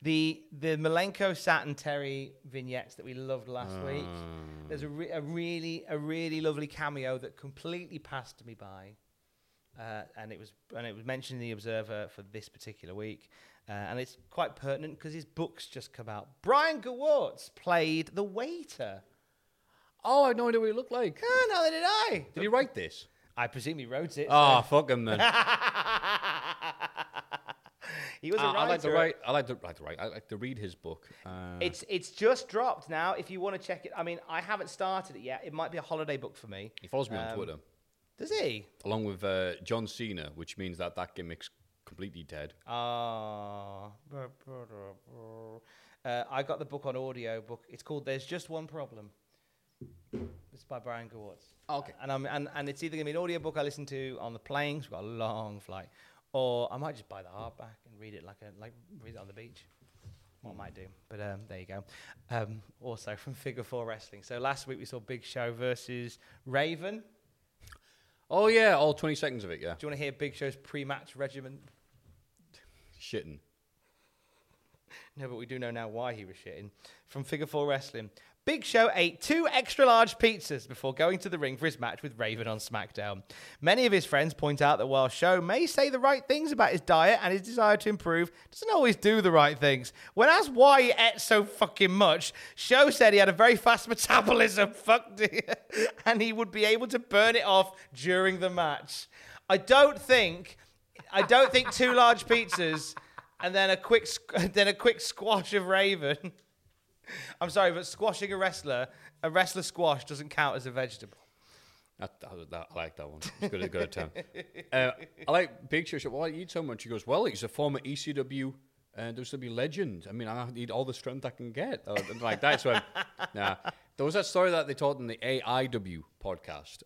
The the Malenko, Sat and Terry vignettes that we loved last uh. week. There's a, re- a really a really lovely cameo that completely passed me by, uh, and it was and it was mentioned in the Observer for this particular week, uh, and it's quite pertinent because his book's just come out. Brian Gewirtz played the waiter. Oh, I had no idea what he looked like. Oh, neither did I. Did but he write this? I presume he wrote it. Oh, so. Fuck him then. He was uh, a writer. I like to write. I like to, like to write. I like to read his book. Uh, it's it's just dropped now. If you want to check it, I mean, I haven't started it yet. It might be a holiday book for me. He follows me um, on Twitter. Does he? Along with uh, John Cena, which means that that gimmick's completely dead. Ah. Oh. Uh, I got the book on audio book. It's called "There's Just One Problem." It's by Brian Gewirtz. Oh, okay. And I'm and, and it's either gonna be an audio book I listen to on the plane. We've got a long flight. Or I might just buy the hardback and read it like a like read it on the beach. What I might do, but um, there you go. Um, also from Figure Four Wrestling. So last week we saw Big Show versus Raven. Oh yeah, all twenty seconds of it. Yeah. Do you want to hear Big Show's pre-match regimen? Shitting. No, but we do know now why he was shitting. From Figure Four Wrestling. Big Show ate two extra-large pizzas before going to the ring for his match with Raven on SmackDown. Many of his friends point out that while Show may say the right things about his diet and his desire to improve, doesn't always do the right things. When asked why he ate so fucking much, Show said he had a very fast metabolism, fuck and he would be able to burn it off during the match. I don't think, I don't think two large pizzas and then a quick, then a quick squash of Raven... I'm sorry, but squashing a wrestler, a wrestler squash doesn't count as a vegetable. I, I, I like that one. It's good, a good time. Uh, I like Big Show. Why do you eat so much? He goes, well, he's a former E C W and uh, W C W legend. I mean, I need all the strength I can get. Uh, like that. So, nah. There was that story that they taught in the A I W podcast,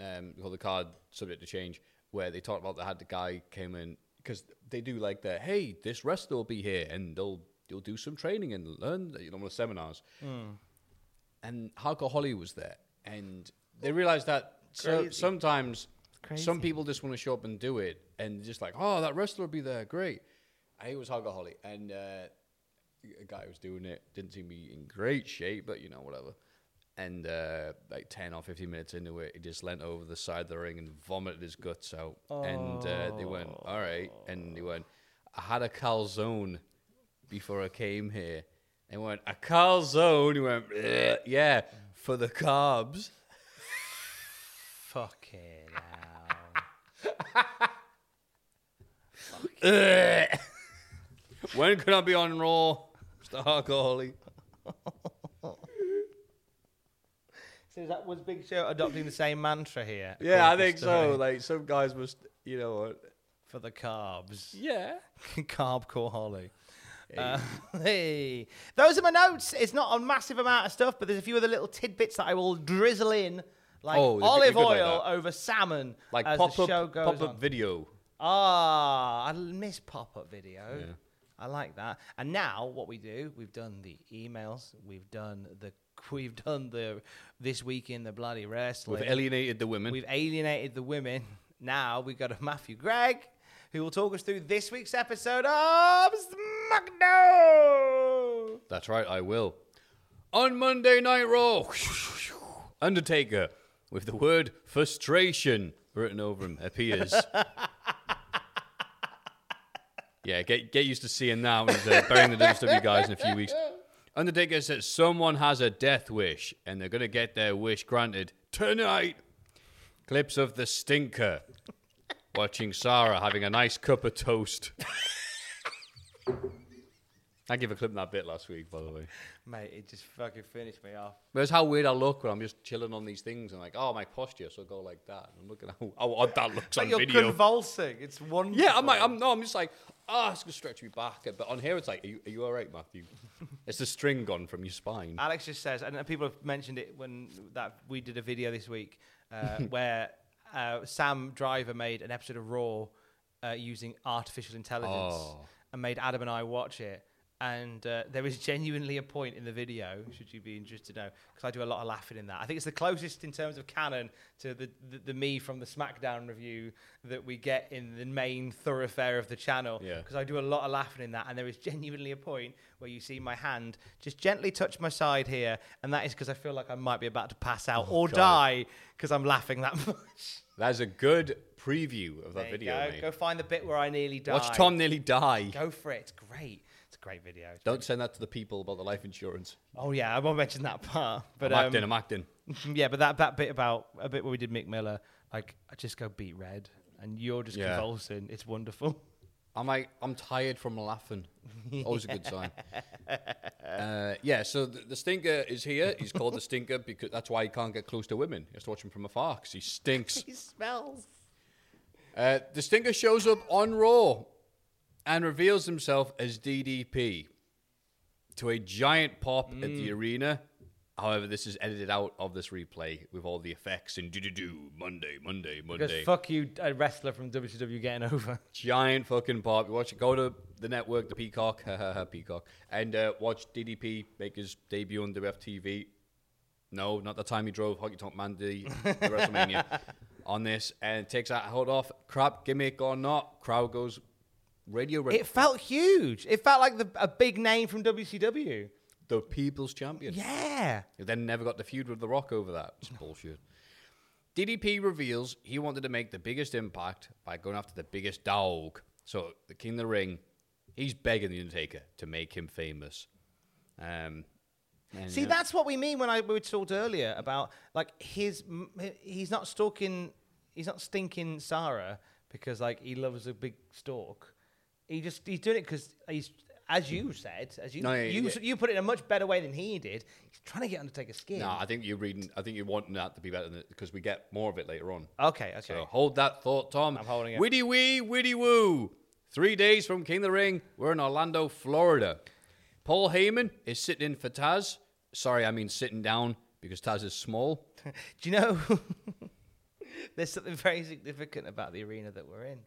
um, called The Card Subject to Change, where they talked about they had the guy came in, because they do like the, hey, this wrestler will be here and they'll they'll do some training and learn, you know, one of the seminars. Mm. And Hardcore Holly was there, and they realized that so, sometimes Crazy. some people just want to show up and do it, and just like, oh, that wrestler will be there, great. I think it was Hardcore Holly, and uh, a guy was doing it, didn't seem to be in great shape, but you know, whatever. And uh, like ten or fifteen minutes into it, he just leant over the side of the ring and vomited his guts out. Oh. And uh, they went, all right. And he went, I had a calzone before I came here. And went, a calzone? He went, yeah, for the carbs. Fucking hell. Fucking when can I be on Raw? Mister Hardcore Holly. So is that was Big Show adopting the same mantra here? Yeah, I think so. Like, some guys must, you know, uh, for the carbs. Yeah, Carbcore Holly. Hey. Uh, hey, those are my notes. It's not a massive amount of stuff, but there's a few other little tidbits that I will drizzle in, like oh, olive oil like over salmon, like as pop the up, show goes pop on. Up video. Ah, oh, I miss pop up video. Yeah. I like that. And now what we do? We've done the emails. We've done the. We've done the this week in the bloody wrestling. We've alienated the women. We've alienated the women. Now we've got a Matthew Gregg who will talk us through this week's episode of SmackDown. That's right, I will. On Monday Night Raw, Undertaker with the word frustration written over him appears. Yeah, get get used to seeing that when he's uh, burying the W W E guys in a few weeks. Undertaker says someone has a death wish and they're going to get their wish granted tonight. Clips of the stinker watching Sarah having a nice cup of toast. I gave a clip in that bit last week, by the way. Mate, it just fucking finished me off. That's how weird I look when I'm just chilling on these things and like, oh, my posture, so I go like that. And I'm looking at how, how odd that looks like on you're video. You're convulsing. It's wonderful. Yeah, I'm like, I'm, no, I'm just like, ah, oh, it's going to stretch me back. But on here, it's like, are you, are you all right, Matthew? It's the string gone from your spine. Alex just says, and people have mentioned it when that we did a video this week uh, where uh, Sam Driver made an episode of Raw uh, using artificial intelligence oh. and made Adam and I watch it. And uh, there is genuinely a point in the video, should you be interested to know, because I do a lot of laughing in that. I think it's the closest in terms of canon to the, the, the me from the SmackDown review that we get in the main thoroughfare of the channel, because yeah. I do a lot of laughing in that. And there is genuinely a point where you see my hand just gently touch my side here, and that is because I feel like I might be about to pass out oh, or God. die because I'm laughing that much. That's a good preview of that there video, you go. Mate. Go find the bit where I nearly die. Watch Tom nearly die. Go for it. It's great. Great video. Don't great. Send that to the people about the life insurance. Oh yeah, I won't mention that part. But I'm um, acting. I'm acting. Yeah, but that, that bit about a bit where we did Mick Miller, like I just go beat red, and you're just yeah. convulsing. It's wonderful. I'm like I'm tired from laughing. Always a good sign. uh, yeah. So the, the stinker is here. He's called the stinker because that's why he can't get close to women. He has to watch him from afar because he stinks. He smells. Uh, the stinker shows up on Raw. And reveals himself as D D P to a giant pop mm. at the arena. However, this is edited out of this replay with all the effects and do-do-do, Monday, Monday, Monday. Because fuck you, a wrestler from W C W getting over. Giant fucking pop. You watch it, go to the network, the Peacock, Peacock, and uh, watch D D P make his debut on W F T V. No, not the time he drove Hockey Talk Mandy at WrestleMania on this. And takes that hold off. Crap, gimmick or not, crowd goes... Radio Red. It felt huge. It felt like the, a big name from W C W. The People's Champion. Yeah. He then never got the feud with The Rock over that. It's bullshit. D D P reveals he wanted to make the biggest impact by going after the biggest dog. So the King of the Ring, he's begging The Undertaker to make him famous. Um, See, yeah. that's what we mean when I we talked earlier about like his. He's not stalking. He's not stinking Sarah because like he loves a big stalk. He just he's doing it because he's, as you said, as you no, you, yeah. you put it in a much better way than he did. He's trying to get Undertaker's skin. No, I think you're reading. I think you want that to be better than it because we get more of it later on. Okay, okay. So hold that thought, Tom. I'm holding it. Widdy wee, widdy woo. Three days from King of the Ring, we're in Orlando, Florida. Paul Heyman is sitting in for Taz. Sorry, I mean sitting down because Taz is small. Do you know? There's something very significant about the arena that we're in.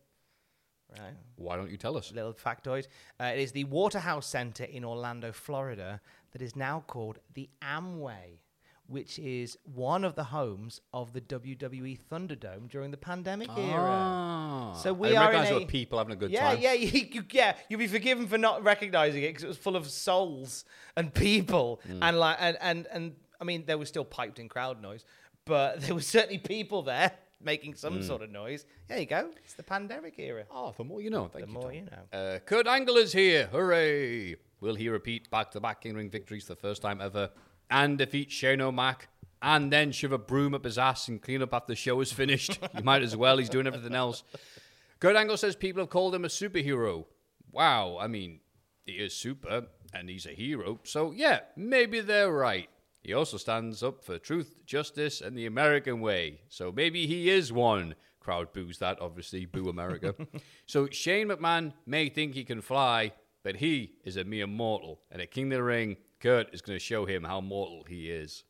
Right. Why don't you tell us? Little factoid. Uh, it is the Waterhouse Center in Orlando, Florida, that is now called the Amway, which is one of the homes of the W W E Thunderdome during the pandemic ah. era. So we I are recognize in a, what people having a good yeah, time. Yeah, yeah, you, yeah. You'll be forgiven for not recognizing it because it was full of souls and people, mm. and like, and, and and I mean, there was still piped-in crowd noise, but there were certainly people there making some mm. sort of noise. There you go. It's the pandemic era. Oh, the more you know. Thank the you, more Tom. You know. Uh, Kurt Angle is here. Hooray! Will he repeat back-to-back in-ring victories for the first time ever? And defeat Shane O'Mac, and then shove a broom up his ass and clean up after the show is finished. You might as well. He's doing everything else. Kurt Angle says people have called him a superhero. Wow, I mean, he is super, and he's a hero. So, yeah, maybe they're right. He also stands up for truth, justice, and the American way. So maybe he is one. Crowd boos that, obviously. Boo America. So Shane McMahon may think he can fly, but he is a mere mortal. And at King of the Ring, Kurt is going to show him how mortal he is.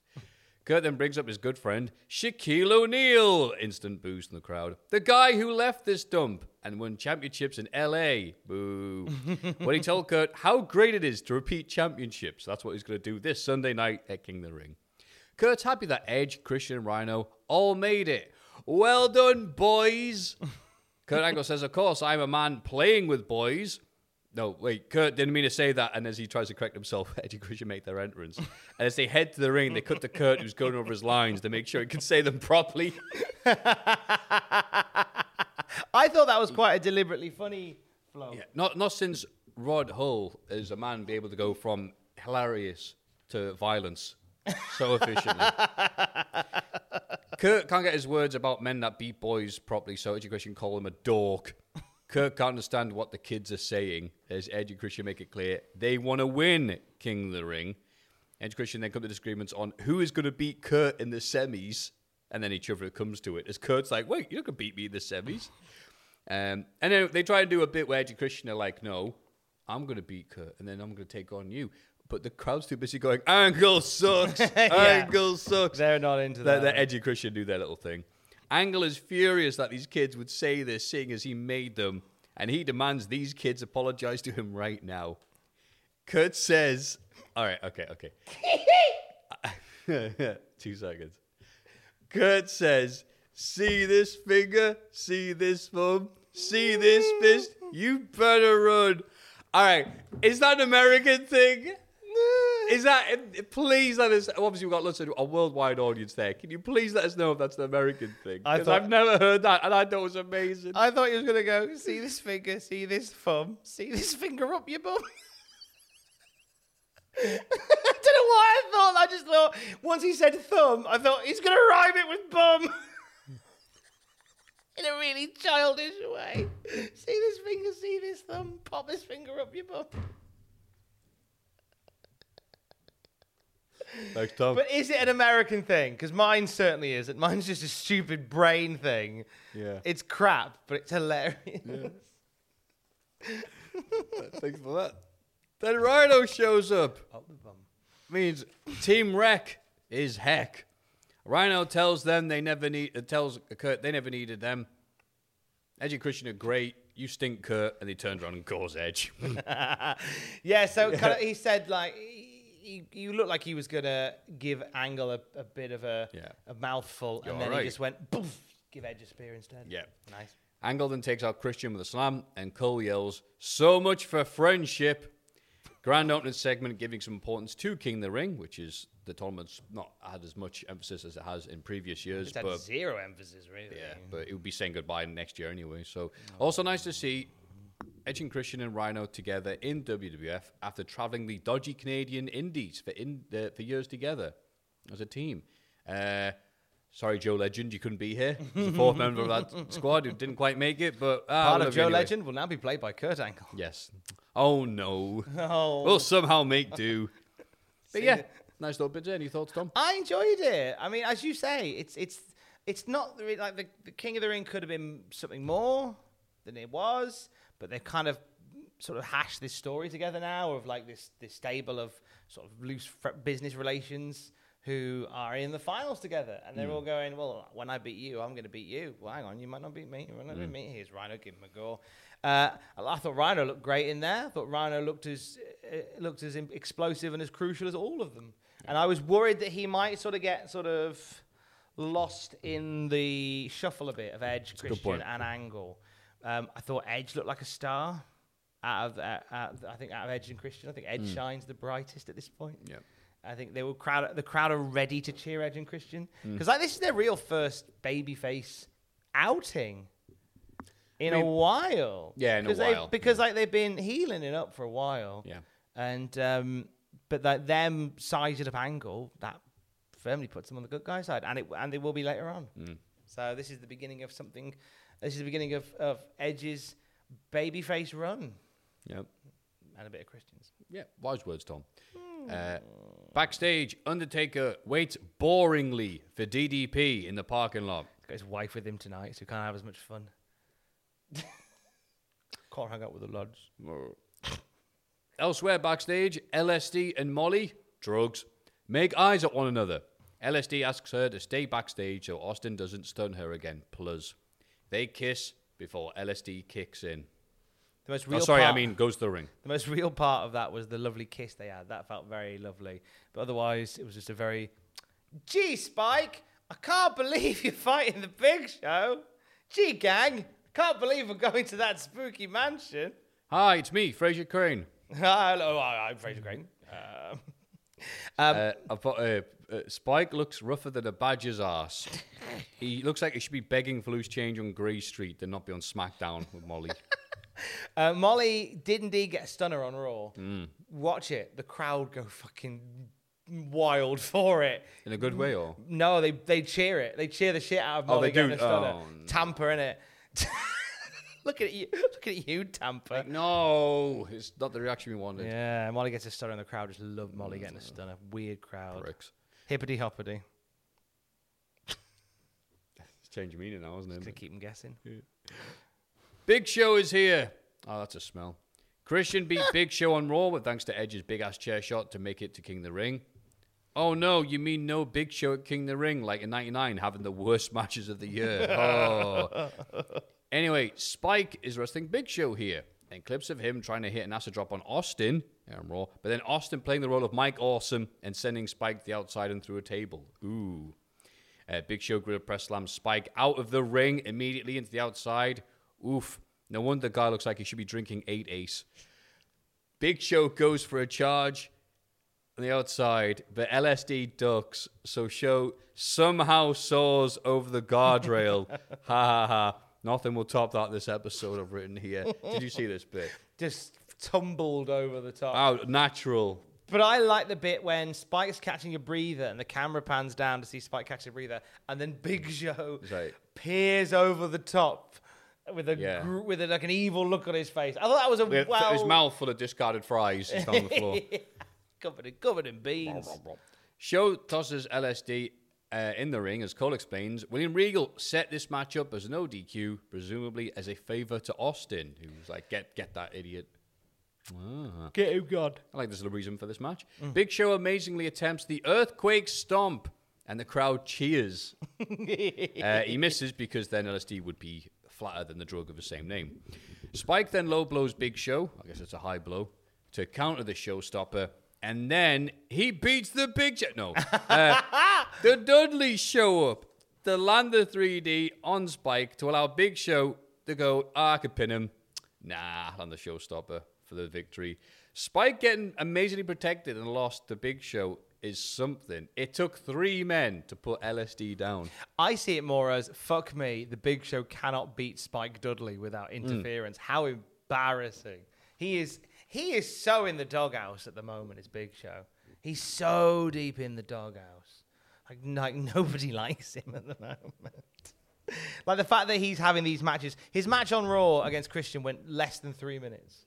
Kurt then brings up his good friend, Shaquille O'Neal. Instant boost in the crowd. The guy who left this dump and won championships in L A. Boo. When he told Kurt how great it is to repeat championships. That's what he's going to do this Sunday night at King of the Ring. Kurt's happy that Edge, Christian, and Rhino all made it. Well done, boys. Kurt Angle says, of course, I'm a man playing with boys. No, wait, Kurt didn't mean to say that. And as he tries to correct himself, Eddie Christian make their entrance. And as they head to the ring, they cut to Kurt, who's going over his lines to make sure he can say them properly. I thought that was quite a deliberately funny flow. Yeah, not not since Rod Hull is a man be able to go from hilarious to violence so efficiently. Kurt can't get his words about men that beat boys properly, so Eddie Christian called him a dork. Kurt can't understand what the kids are saying, as Edge and Christian make it clear. They want to win King of the Ring. Edge and Christian then come to disagreements on who is going to beat Kurt in the semis, and then each other comes to it, as Kurt's like, wait, you're not going to beat me in the semis. um, and then they try and do a bit where Edge and Christian are like, no, I'm going to beat Kurt, and then I'm going to take on you. But the crowd's too busy going, Angle sucks, yeah. Angle sucks. They're not into that. The Edge and Christian do their little thing. Angle is furious that these kids would say this, seeing as he made them, and he demands these kids apologize to him right now. Kurt says, all right, okay, okay. Two seconds. Kurt says, see this finger, see this thumb, see this fist, you better run. All right, is that an American thing? Is that, please let us, obviously we've got lots of, a worldwide audience there. Can you please let us know if that's an American thing? I thought, I've never heard that, and I thought it was amazing. I thought he was going to go, see this finger, see this thumb, see this finger up your bum. I don't know why I thought, I just thought, once he said thumb, I thought he's going to rhyme it with bum. In a really childish way. See this finger, see this thumb, pop this finger up your bum. Thanks, Tom. But is it an American thing? Because mine certainly isn't. Mine's just a stupid brain thing. Yeah. It's crap, but it's hilarious. Yeah. Thanks for that. Then Rhino shows up. Up the bum. Means Team Wreck is heck. Rhino tells them they never need. Uh, tells Kurt they never needed them. Edge and Christian are great. You stink, Kurt, and he turns around and calls Edge. yeah. So yeah. Kind of, he said like. You, you looked like he was going to give Angle a, a bit of a, yeah. a mouthful, You're and then right. he just went, poof, give Edge a spear instead. Yeah. Nice. Angle then takes out Christian with a slam, and Cole yells, so much for friendship. Grand opening segment giving some importance to King of the Ring, which is the tournament's not had as much emphasis as it has in previous years. It's had but, zero emphasis, really. Yeah, but it would be saying goodbye next year anyway. So oh. Also nice to see Edge and Christian and Rhino together in W W F after traveling the dodgy Canadian indies for in uh, for years together as a team. Uh, sorry, Joe Legend, you couldn't be here. The fourth member of that squad who didn't quite make it, but uh, part of Joe anyway. Legend will now be played by Kurt Angle. Yes. Oh no. Oh. We'll somehow make do. But yeah, nice little bit there. Any thoughts, Tom? I enjoyed it. I mean, as you say, it's it's it's not really like the, the King of the Ring could have been something more than it was. But they've kind of sort of hashed this story together now of like this, this stable of sort of loose f- business relations who are in the finals together, and they're mm. all going, well, when I beat you, I'm going to beat you. Well, hang on, you might not beat me. You might not mm. beat me. Here's Rhino, give him a go. Uh, I thought Rhino looked great in there, but Rhino looked as uh, looked as explosive and as crucial as all of them. Yeah. And I was worried that he might sort of get sort of lost in the shuffle a bit of Edge, That's Christian, and Angle. Um, I thought Edge looked like a star. Out of uh, out of, I think out of Edge and Christian, I think Edge mm. shines the brightest at this point. Yeah. I think they were crowd. The crowd are ready to cheer Edge and Christian because mm. like this is their real first babyface outing in I mean, a while. Yeah, in a while. Because yeah. like they've been healing it up for a while. Yeah. And um, but that them sizing up Angle that firmly puts them on the good guy side, and it and they will be later on. Mm. So this is the beginning of something. This is the beginning of of Edge's babyface run. Yep. And a bit of Christian's. Yeah, wise words, Tom. Mm. Uh, backstage, Undertaker waits boringly for D D P in the parking lot. He's got his wife with him tonight, so he can't have as much fun. Can't hang out with the lads. Elsewhere backstage, L S D and Molly, drugs, make eyes at one another. L S D asks her to stay backstage so Austin doesn't stun her again, plus. They kiss before L S D kicks in. The most real oh, sorry, part, I mean goes to the ring. The most real part of that was the lovely kiss they had. That felt very lovely. But otherwise, it was just a very, gee, Spike, I can't believe you're fighting the Big Show. Gee, gang, I can't believe we're going to that spooky mansion. Hi, it's me, Fraser Crane. Hello, I'm Fraser Crane. Um, um, uh, thought, uh, uh, Spike looks rougher than a badger's arse. He looks like he should be begging for loose change on Grey Street than not be on SmackDown with Molly. Uh, Molly did indeed get a stunner on Raw. Mm. Watch it. The crowd go fucking wild for it. In a good way, or? No, they they cheer it. They cheer the shit out of Molly oh, they getting do? a stunner. Oh, no. Tampa, innit? Look at you. Look at you, Tampa. Like, no, it's not the reaction we wanted. Yeah, Molly gets a stunner and the crowd just love Molly getting a stunner. Weird crowd. Pricks. Hippity hoppity. It's changing meaning now, isn't it? It's going to keep them guessing. Yeah. Big Show is here. Oh, that's a smell. Christian beat Big Show on Raw, but thanks to Edge's big-ass chair shot to make it to King of the Ring. Oh, no, you mean no Big Show at King of the Ring, like in ninety-nine, having the worst matches of the year. Oh. Anyway, Spike is wrestling Big Show here, and clips of him trying to hit an acid drop on Austin, yeah, on Raw, but then Austin playing the role of Mike Awesome and sending Spike to the outside and through a table. Ooh. Uh, Big Show gorilla press slams Spike out of the ring immediately into the outside. Oof. No wonder the guy looks like he should be drinking eight Ace. Big Show goes for a charge on the outside, but L S D ducks, so Show somehow soars over the guardrail. Ha ha ha. Nothing will top that this episode I've written here. Did you see this bit? Just tumbled over the top. Oh, natural. But I like the bit when Spike's catching a breather and the camera pans down to see Spike catching a breather, and then Big Show right. peers over the top. With a yeah. gr- with a, like an evil look on his face. I thought that was a with wow. His mouth full of discarded fries is on the floor. covered, in, covered in beans. Show tosses L S D uh, in the ring, as Cole explains. William Regal set this match up as an O D Q, presumably as a favour to Austin, who was like, get get that idiot. Ah. Get him, God. I like there's a reason for this match. Mm. Big Show amazingly attempts the earthquake stomp, and the crowd cheers. uh, he misses because then L S D would be flatter than the drug of the same name. Spike then low blows Big Show, I guess it's a high blow, to counter the showstopper, and then he beats the Big Show. No. Uh, the Dudleys show up to land the three D on Spike to allow Big Show to go, ah, I could pin him. Nah, land the showstopper for the victory. Spike getting amazingly protected and lost to Big Show is something. It took three men to put L S D down. I see it more as, fuck me, the Big Show cannot beat Spike Dudley without interference. Mm. How embarrassing. He is he is so in the doghouse at the moment, is Big Show. He's so deep in the doghouse. Like, like nobody likes him at the moment. Like the fact that he's having these matches. His match on Raw against Christian went less than three minutes.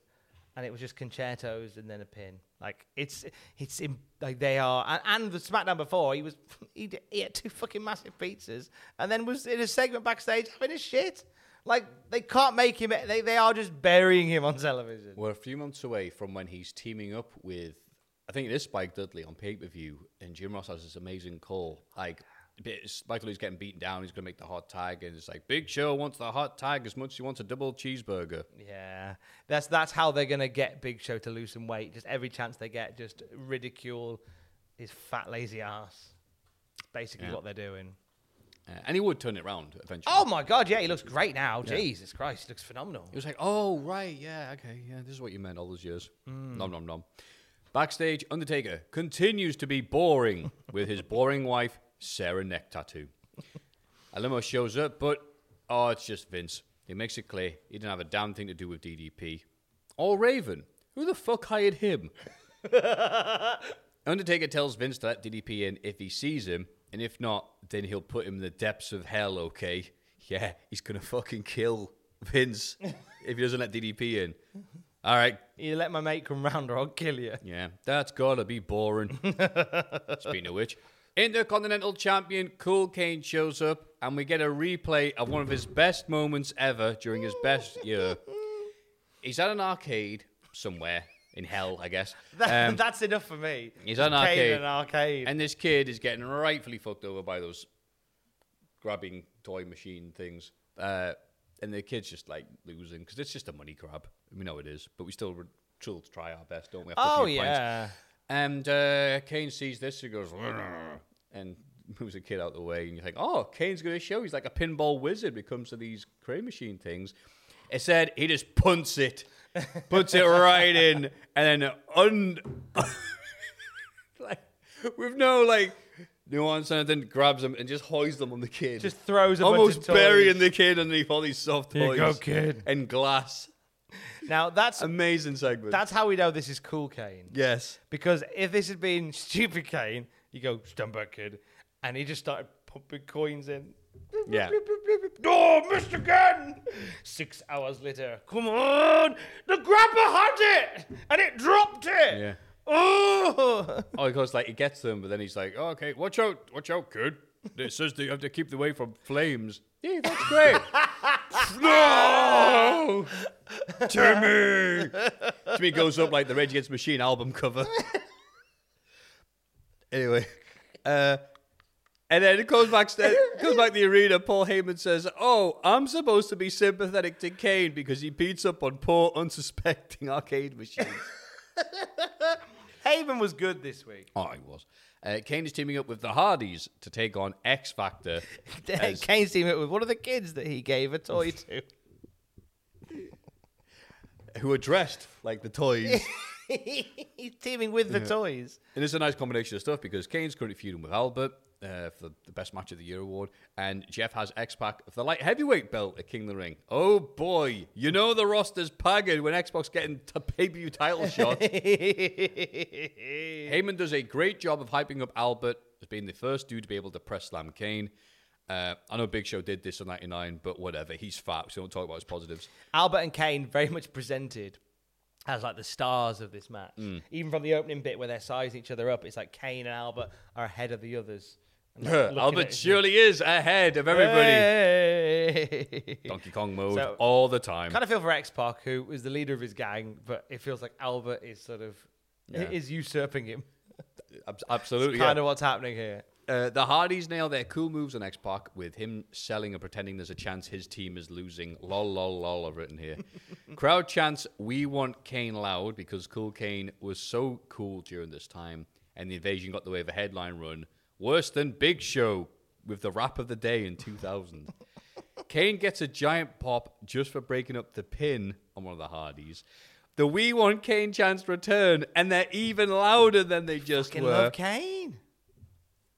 And it was just concertos and then a pin. Like it's it's in, like they are. And, and the SmackDown before, he was he, he had two fucking massive pizzas, and then was in a segment backstage having his shit. Like they can't make him. They they are just burying him on television. We're a few months away from when he's teaming up with I think it is Spike Dudley on pay-per-view, and Jim Ross has this amazing call. Like, Spike Dudley's getting beaten down. He's going to make the hot tag, and it's like, Big Show wants the hot tag as much as he wants a double cheeseburger. Yeah. That's that's how they're going to get Big Show to lose some weight. Just every chance they get, just ridicule his fat, lazy ass. It's basically yeah. what they're doing. Uh, and he would turn it around eventually. Oh, my God, yeah, he looks great now. Yeah. Jesus Christ, he looks phenomenal. He was like, oh, right, yeah, okay, yeah, this is what you meant all those years. Mm. Nom, nom, nom. Backstage, Undertaker continues to be boring with his boring wife, Sarah Neck Tattoo. A limo shows up, but, oh, it's just Vince. He makes it clear he didn't have a damn thing to do with D D P. Or Raven. Who the fuck hired him? Undertaker tells Vince to let D D P in if he sees him. And if not, then he'll put him in the depths of hell, okay? Yeah, he's going to fucking kill Vince if he doesn't let D D P in. All right. You let my mate come round or I'll kill you. Yeah, that's got to be boring. Speaking of which, Intercontinental Champion Cool Kane shows up and we get a replay of one of his best moments ever during his best year. He's at an arcade somewhere. In hell, I guess. That, um, that's enough for me. He's on an arcade. An arcade. And this kid is getting rightfully fucked over by those grabbing toy machine things. Uh, and the kid's just, like, losing. Because it's just a money grab. We know it is. But we still re- try our best, don't we? After oh, yeah. Points. And uh, Kane sees this. He goes, and moves the kid out of the way. And you think, oh, Kane's going to show. He's like a pinball wizard when it comes to these crane machine things. It said he just punts it. Puts it right in, and then un like with no like nuance, and then grabs them and just hoists them on the kid. Just throws them almost burying toys. The kid underneath all these soft toys. Here you go, kid. And glass. Now that's amazing segment. That's how we know this is Cool Kane. Yes, because if this had been Stupid Kane, you go stand back, kid, and he just started pumping coins in. Yeah. Oh, Mister Gunn! Six hours later, come on! The grabber had it! And it dropped it! Yeah. Oh! Oh, he goes like, he gets them, but then he's like, oh, okay, watch out, watch out, kid. It says that you have to keep away from flames. Yeah, that's great. No! Timmy! Timmy goes up like the Rage Against the Machine album cover. Anyway, uh... and then it goes back goes back to the arena. Paul Heyman says, oh, I'm supposed to be sympathetic to Kane because he beats up on poor, unsuspecting arcade machines. Heyman was good this week. Oh, he was. Uh, Kane is teaming up with the Hardys to take on X Factor. as... Kane's teaming up with one of the kids that he gave a toy to. Who are dressed like the toys. He's teaming with the yeah. toys. And it's a nice combination of stuff because Kane's currently feuding with Albert. Uh, for the Best Match of the Year award, and Jeff has X-Pac for the light heavyweight belt at King of the Ring. Oh boy, you know the roster's pagged when X-Pac's getting a pay-per-view title shot. Heyman does a great job of hyping up Albert as being the first dude to be able to press slam Kane. Uh, I know Big Show did this on ninety-nine, but whatever, he's fat, so don't talk about his positives. Albert and Kane very much presented as like the stars of this match. Mm. Even from the opening bit where they're sizing each other up, it's like Kane and Albert are ahead of the others. Albert surely is ahead of everybody. Hey. Donkey Kong mode so, all the time. Kind of feel for X-Pac, who was the leader of his gang, but it feels like Albert is sort of yeah. is usurping him. Absolutely, it's kind yeah. of what's happening here. Uh, the Hardys nail their cool moves on X-Pac with him selling and pretending there's a chance his team is losing. Lol, lol, lol. I've written here. Crowd chants, "We want Kane loud," because Cool Kane was so cool during this time, and the invasion got the way of a headline run. Worse than Big Show with the rap of the day in two thousand. Kane gets a giant pop just for breaking up the pin on one of the Hardys. The We Want Kane chants return, and they're even louder than they just Fucking were. Love Kane.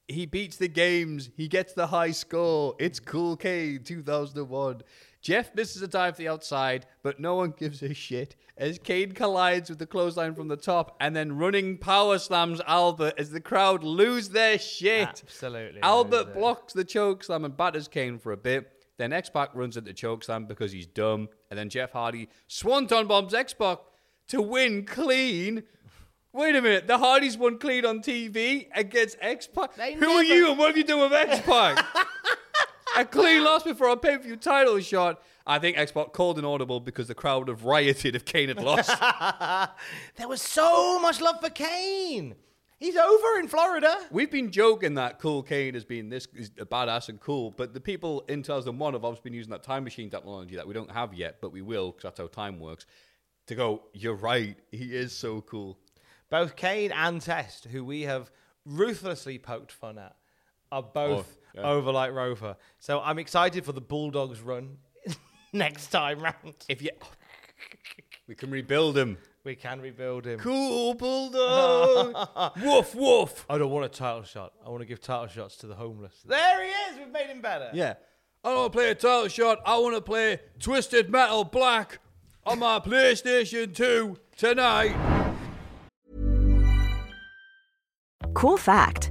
He beats the games. He gets the high score. It's Cool Kane two thousand one. Jeff misses a dive to the outside, but no one gives a shit as Kane collides with the clothesline from the top and then running power slams Albert as the crowd lose their shit. Absolutely. Albert blocks the chokeslam and batters Kane for a bit. Then X-Pac runs into chokeslam because he's dumb. And then Jeff Hardy swanton bombs X-Pac to win clean. Wait a minute. The Hardys won clean on T V against X-Pac. They Who never- are you and what have you done with X-Pac? A clean loss before a pay-per-view title shot. I think Xbox called an audible because the crowd would have rioted if Kane had lost. There was so much love for Kane. He's over in Florida. We've been joking that cool Kane has been this is a badass and cool, but the people in two thousand one have obviously been using that time machine technology that we don't have yet, but we will because that's how time works, to go, you're right, he is so cool. Both Kane and Test, who we have ruthlessly poked fun at, are both oh, yeah. over like Rover. So I'm excited for the Bulldogs run next time round. If you... We can rebuild him. We can rebuild him. Cool Bulldog. Woof, woof. I don't want a title shot. I want to give title shots to the homeless. There he is. We've made him better. Yeah. I don't want to play a title shot. I want to play Twisted Metal Black on my PlayStation two tonight. Cool fact.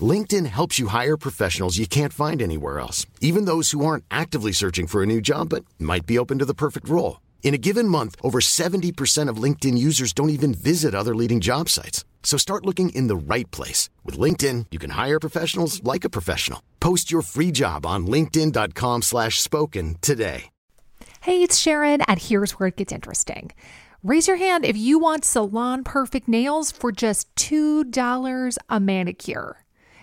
LinkedIn helps you hire professionals you can't find anywhere else, even those who aren't actively searching for a new job but might be open to the perfect role. In a given month, over seventy percent of LinkedIn users don't even visit other leading job sites. So start looking in the right place. With LinkedIn, you can hire professionals like a professional. Post your free job on linkedin dot com slash spoken today. Hey, it's Sharon, and here's where it gets interesting. Raise your hand if you want salon-perfect nails for just two dollars a manicure.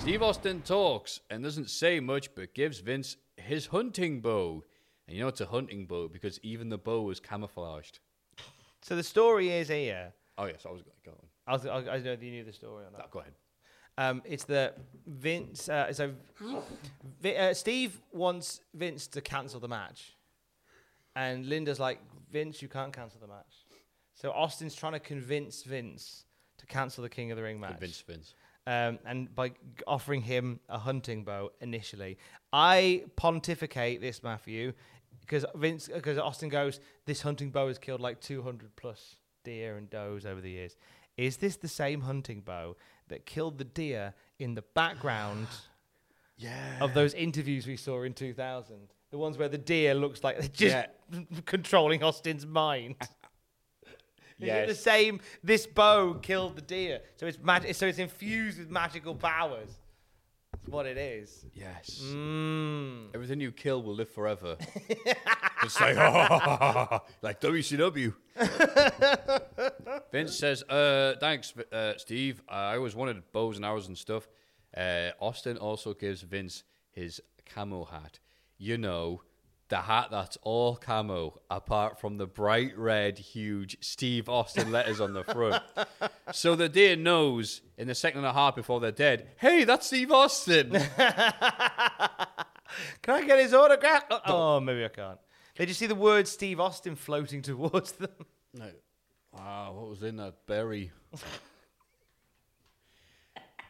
Steve Austin talks and doesn't say much, but gives Vince his hunting bow. And you know it's a hunting bow because even the bow is camouflaged. So the story is here. Oh, yes. I was going to go on. I, was, I, I don't know if you knew the story or not. No, go ahead. Um, it's that Vince... Uh, so v- uh, Steve wants Vince to cancel the match. And Linda's like, Vince, you can't cancel the match. So Austin's trying to convince Vince to cancel the King of the Ring match. Convince Vince. Um, and by offering him a hunting bow initially. I pontificate this, Matthew, because Vince, because Austin goes, this hunting bow has killed like two hundred plus deer and does over the years. Is this the same hunting bow that killed the deer in the background yeah. of those interviews we saw in two thousand? The ones where the deer looks like they're just yeah. controlling Austin's mind. Is yes. it the same? This bow killed the deer, so it's magic. So it's infused with magical powers. That's what it is. Yes. Mm. Everything you kill will live forever. It's like, oh, like W C W. Vince says, uh, "Thanks, uh, Steve. I always wanted bows and arrows and stuff." Uh, Austin also gives Vince his camo hat. You know. The hat that's all camo, apart from the bright red, huge Steve Austin letters on the front. So the deer knows in the second and a half before they're dead, hey, that's Steve Austin. Can I get his autograph? Oh, oh, maybe I can't. They just see the word Steve Austin floating towards them. No. Wow, what was in that berry?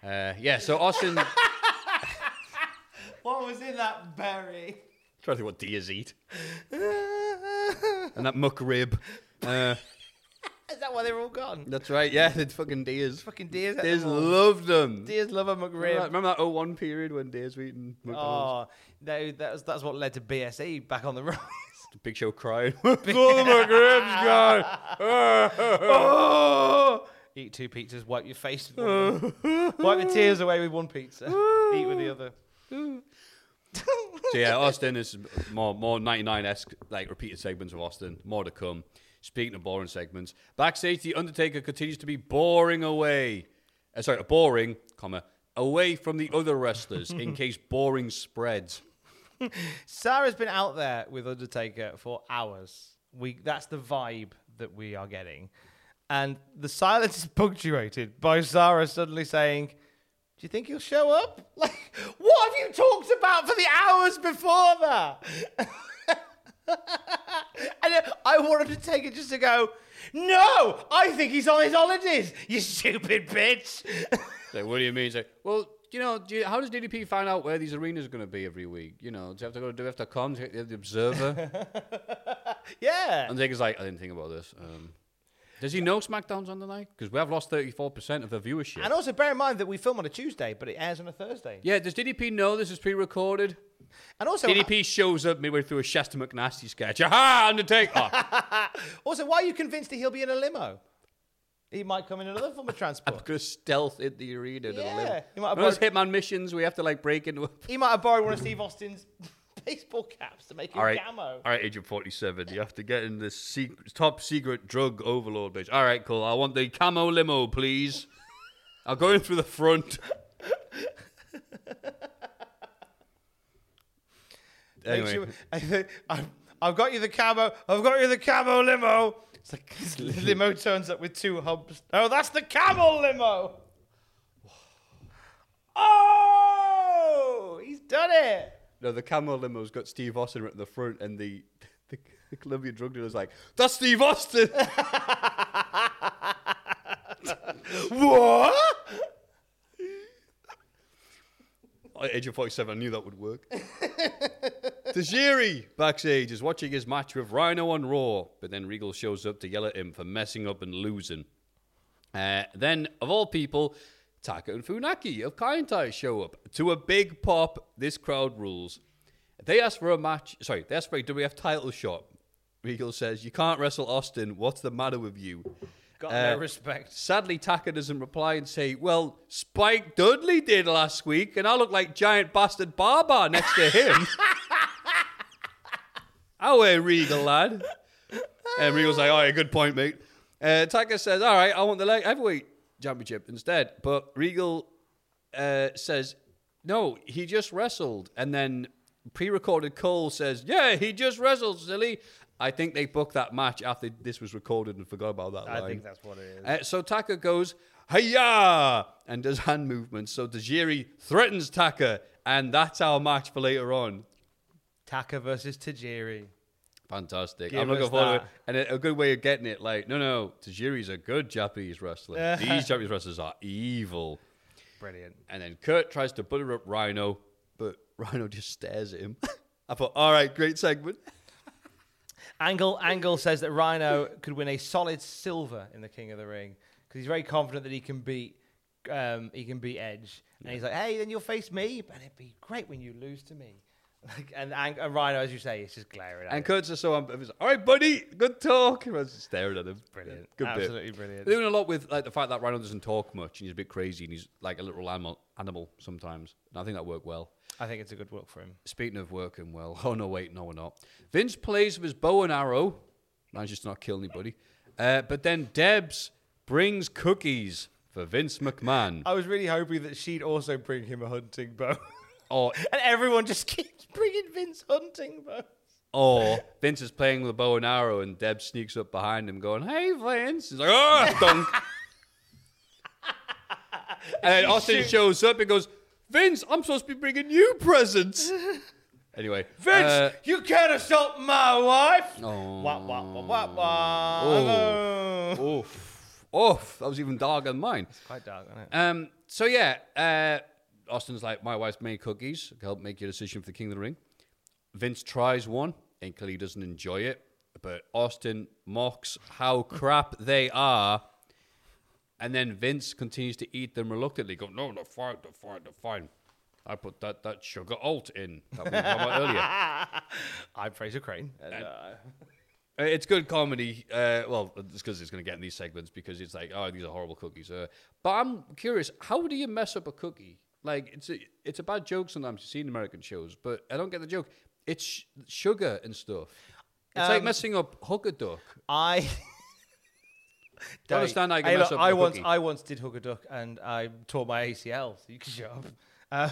uh, yeah, so Austin... What was in that berry? I'm trying to think what deers eat. And that muck rib. Uh, Is that why they're all gone? That's right, yeah, they're fucking deers. Fucking deers. Deers loved them. Deers love a muck rib. Remember that oh one period when deers were eating muck oh, ribs? Oh, that's, that's what led to B S E back on the rise. Big Show crying. All the muck ribs gone. Oh. Eat two pizzas, wipe your face with one. Wipe the tears away with one pizza. Eat with the other. So yeah, Austin is more more ninety-nine-esque, like repeated segments of Austin. More to come. Speaking of boring segments, backstage the Undertaker continues to be boring away. Uh, sorry, boring, comma away from the other wrestlers in case boring spreads. Sarah's been out there with Undertaker for hours. We that's the vibe that we are getting. And the silence is punctuated by Zara suddenly saying, do you think he'll show up? Like, what have you talked about for the hours before that? And I wanted to take it just to go, no, I think he's on his holidays, you stupid bitch. Like, what do you mean? It's like, well, you know, do you, how does D D P find out where these arenas are going to be every week? You know, do you have to go to do you have to come to the Observer? Yeah. And Ziggy's like, I didn't think about this. Um, does he know SmackDown's on the night? Because we have lost thirty-four percent of the viewership. And also bear in mind that we film on a Tuesday, but it airs on a Thursday. Yeah, does D D P know this is pre-recorded? And also, D D P I- shows up midway through a Shasta McNasty sketch. Aha, Undertaker! Also, why are you convinced that he'll be in a limo? He might come in another form of transport. I'm going to stealth in the arena. Yeah. He might have borrowed... Those Hitman missions, we have to, like, break into... He might have borrowed one of Steve Austin's baseball caps to make him all right. Camo. All right, Agent forty-seven, you have to get in this secret, top secret drug overlord base. All right, cool. I want the camo limo, please. I'll go in through the front. Anyway. Sure, I, I, I've got you the camo. I've got you the camo limo. It's like this limo turns up with two hubs. Oh, that's the camel limo. Oh, he's done it. No, the camel limo's got Steve Austin right at the front, and the the, the Colombian drug dealer's like, that's Steve Austin. What? Agent forty-seven, I knew that would work. Tajiri backstage is watching his match with Rhino on Raw, but then Regal shows up to yell at him for messing up and losing. Uh, then, of all people, Taka and Funaki of Kaintai show up. To a big pop, this crowd rules. They ask for a match, sorry, they ask for a W W F title shot. Regal says, you can't wrestle Austin, what's the matter with you? Got uh, no respect. Sadly, Taka doesn't reply and say, well, Spike Dudley did last week, and I look like giant bastard Barbar next to him. Away, Regal, lad. And Regal's like, all right, good point, mate. Uh, Taka says, all right, I want the light heavyweight championship instead. But Regal uh, says, no, he just wrestled. And then pre-recorded Cole says, yeah, he just wrestled, silly. I think they booked that match after this was recorded and forgot about that line. I think that's what it is. Uh, so Taka goes, hi-yah, and does hand movements. So Tajiri threatens Taka, and that's our match for later on. Taka versus Tajiri. Fantastic. Give I'm looking forward to it. And a, a good way of getting it, like, no, no, Tajiri's a good Japanese wrestler. These Japanese wrestlers are evil. Brilliant. And then Kurt tries to butter up Rhino, but Rhino just stares at him. I thought, all right, great segment. Angle Angle says that Rhino could win a solid silver in the King of the Ring because he's very confident that he can beat um, he can beat Edge, and yeah. He's like, "Hey, then you'll face me, and it'd be great when you lose to me." Like, and, and, and Rhino, as you say, is just glaring at him. And Kurtz is so unbelievable. All right, buddy, good talk. Everyone's staring at him. Brilliant, good absolutely bit. Brilliant. They're doing a lot with like the fact that Rhino doesn't talk much and he's a bit crazy and he's like a literal animal, animal sometimes. And I think that worked well. I think it's a good work for him. Speaking of working well, oh no, wait, no, we're not. Vince plays with his bow and arrow, manages to not kill anybody, uh, but then Debs brings cookies for Vince McMahon. I was really hoping that she'd also bring him a hunting bow, or and everyone just keeps bringing Vince hunting bows. Or Vince is playing with a bow and arrow, and Debs sneaks up behind him, going, "Hey, Vince!" He's like, "Oh, dunk!" And then Austin shoot- shows up and goes, Vince, I'm supposed to be bringing you presents. Anyway. Vince, uh, you can't assault my wife. Oh. Wah, wah, wah, wah, wah. Oh. Oh. Oof. Oof. That was even darker than mine. It's quite dark, isn't it? Um, so, yeah. Uh, Austin's like, my wife's made cookies. Help make your decision for the King of the Ring. Vince tries one and clearly doesn't enjoy it. But Austin mocks how crap they are. And then Vince continues to eat them reluctantly. Go, no, no, fine, no, fine, no, fine. I put that, that sugar alt in. That we talked about earlier. I'm Fraser Crane. And, and, uh, it's good comedy. Uh, well, it's because it's going to get in these segments because it's like, oh, these are horrible cookies. Uh, but I'm curious, how do you mess up a cookie? Like, it's a, it's a bad joke sometimes you see in American shows, but I don't get the joke. It's sh- sugar and stuff. It's um, like messing up hooker duck. I... Don't understand I, hey, look, I once cookie. I once did hook a duck and I tore my A C L, so you can shut up. Uh,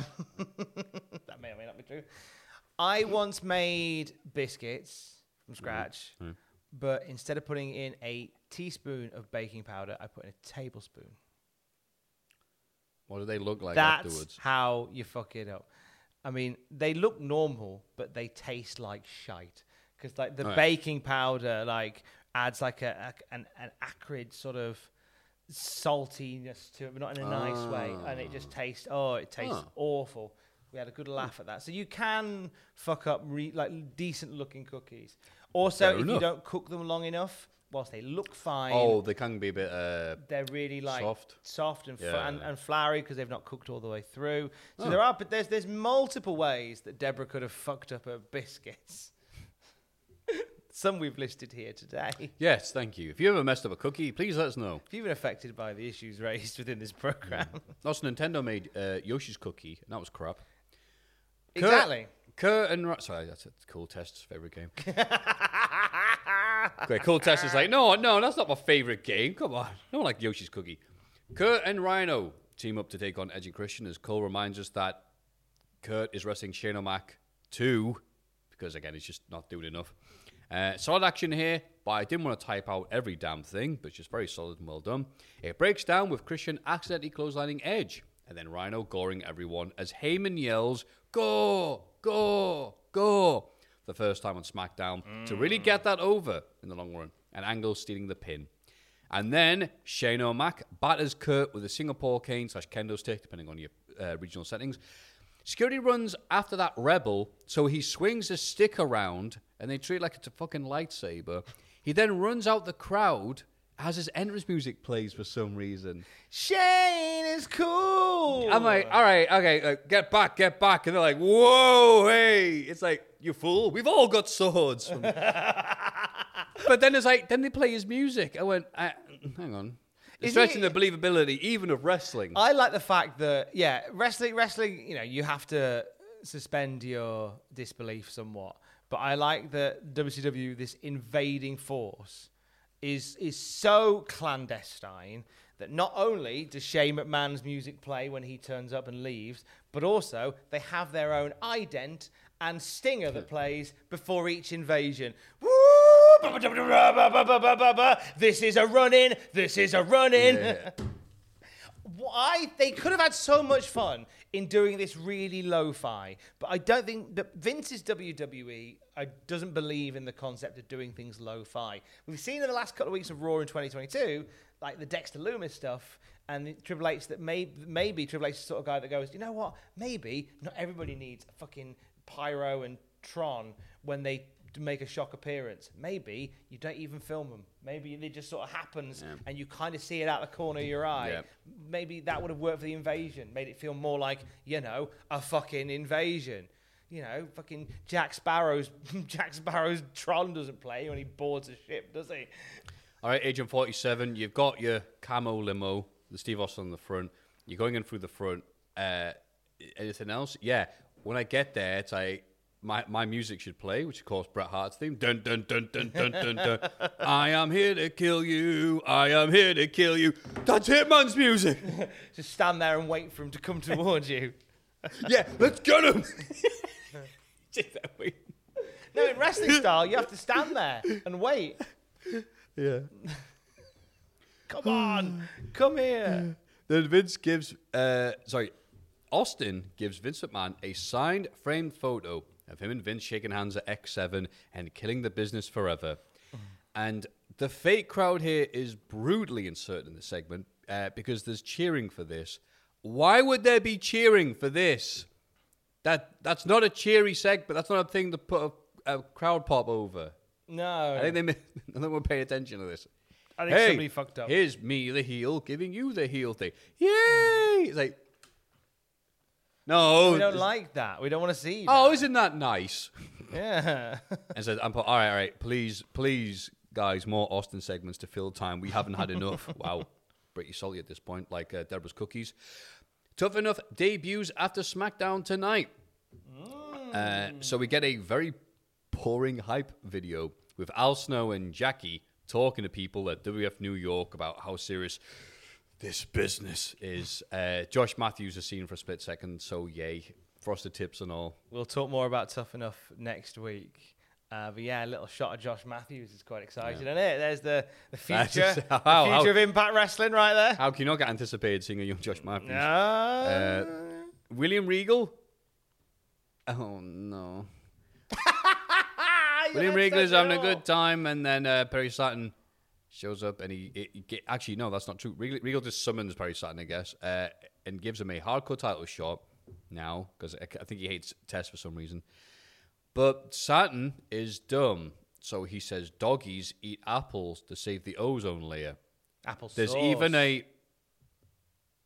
that may or may not be true. I once made biscuits from scratch, mm-hmm. But instead of putting in a teaspoon of baking powder, I put in a tablespoon. What do they look like That's afterwards? That's how you fuck it up. I mean, they look normal, but they taste like shite. Because like the oh, yeah. baking powder like adds like a, a an, an acrid sort of saltiness to it, but not in a nice oh. way. And it just tastes, oh, it tastes oh. awful. We had a good laugh at that. So you can fuck up re- like decent looking cookies. Also, Fair if enough. you don't cook them long enough, whilst they look fine. Oh, they can be a bit uh, They're really like soft, soft and, yeah. fl- and, and floury because they've not cooked all the way through. So oh. there are, but there's there's multiple ways that Deborah could have fucked up her biscuits. Some we've listed here today. Yes, thank you. If you ever messed up a cookie, please let us know. If you've been affected by the issues raised within this program. Also, Nintendo made uh, Yoshi's Cookie, and that was crap. Kurt, exactly. Kurt and Ra- sorry, that's a cool test's favorite game. Okay, cool test is like, no, no, that's not my favorite game. Come on, I don't like Yoshi's Cookie. Kurt and Rhino team up to take on Edge and Christian as Cole reminds us that Kurt is wrestling Shane O'Mac too, because again, he's just not doing enough. Uh, solid action here, but I didn't want to type out every damn thing, but it's just very solid and well done. It breaks down with Christian accidentally clotheslining Edge, and then Rhino goring everyone as Heyman yells, "Go, go, go!" the first time on SmackDown mm. to really get that over in the long run. And Angle stealing the pin. And then Shane O'Mac batters Kurt with a Singapore cane slash kendo stick, depending on your uh, regional settings. Security runs after that rebel, so he swings a stick around and they treat it like it's a fucking lightsaber. He then runs out the crowd as his entrance music plays for some reason. Shane is cool! I'm like, all right, okay, like, get back, get back. And they're like, whoa, hey! It's like, you fool, we've all got swords. But then it's like, then they play his music. I went, I, hang on. It's stretching the believability even of wrestling. I like the fact that, yeah, wrestling, wrestling, you know, you have to suspend your disbelief somewhat. But I like that W C W, this invading force, is is so clandestine that not only does Shane McMahon's music play when he turns up and leaves, but also they have their own ident and stinger that plays before each invasion. Woo! This is a run-in. This is a run-in. Yeah. Why? They could have had so much fun in doing this really lo-fi, but I don't think that Vince's W W E I doesn't believe in the concept of doing things lo-fi. We've seen in the last couple of weeks of Raw in twenty twenty-two, like the Dexter Lumis stuff, and the Triple H that may, maybe Triple H is the sort of guy that goes, you know what, maybe not everybody needs a fucking pyro and Tron when they make a shock appearance. Maybe you don't even film them. Maybe it just sort of happens yeah. and you kind of see it out the corner of your eye. Yeah. Maybe that would have worked for the invasion, made it feel more like, you know, a fucking invasion. You know, fucking Jack Sparrow's Jack Sparrow's Tron doesn't play when he boards a ship, does he? All right, Agent forty-seven, you've got your camo limo, the Steve Austin on the front. You're going in through the front. Uh, anything else? Yeah. When I get there, it's like, my, my music should play, which of course Bret Hart's theme. Dun, dun, dun, dun, dun, dun, dun. I am here to kill you. I am here to kill you. That's Hitman's music. Just stand there and wait for him to come towards you. Yeah, let's get him. Just that way. No, in wrestling style, you have to stand there and wait. Yeah. Come on. Come here. Then Vince gives, uh, sorry, Austin gives Vince McMahon a signed framed photo of him and Vince shaking hands at X seven and killing the business forever. Mm. And the fake crowd here is brutally inserted in the segment uh, because there's cheering for this. Why would there be cheering for this? That That's not a cheery segment. That's not a thing to put a, a crowd pop over. No. I think they made, I think we're paying attention to this. I think hey, somebody fucked up. Here's me, the heel, giving you the heel thing. Yay! Mm. It's like, no, we don't like that. We don't want to see that. Oh, isn't that nice? Yeah. And says, so, "I'm all right, all right. Please, please, guys, more Austin segments to fill time. We haven't had enough." Wow, pretty salty at this point. Like uh, Deborah's cookies. Tough Enough debuts after SmackDown tonight, mm. uh, so we get a very boring hype video with Al Snow and Jackie talking to people at W W F New York about how serious this business is. Uh, Josh Matthews is seen for a split second, so yay. Frosted tips and all. We'll talk more about Tough Enough next week. Uh, but yeah, a little shot of Josh Matthews is quite exciting, yeah. isn't it? There's the, the future, just, oh, the future oh, of Impact Wrestling right there. How can you not get anticipated seeing a young Josh Matthews? No. Uh, William Regal? Oh, no. William Regal is having a good time, and then uh, Perry Saturn shows up, and he, he, he get, actually, no, that's not true. Regal, Regal just summons Perry Saturn, I guess, uh, and gives him a hardcore title shot now, because I, I think he hates Tess for some reason. But Saturn is dumb, so he says doggies eat apples to save the ozone layer. Apple There's sauce. There's even a...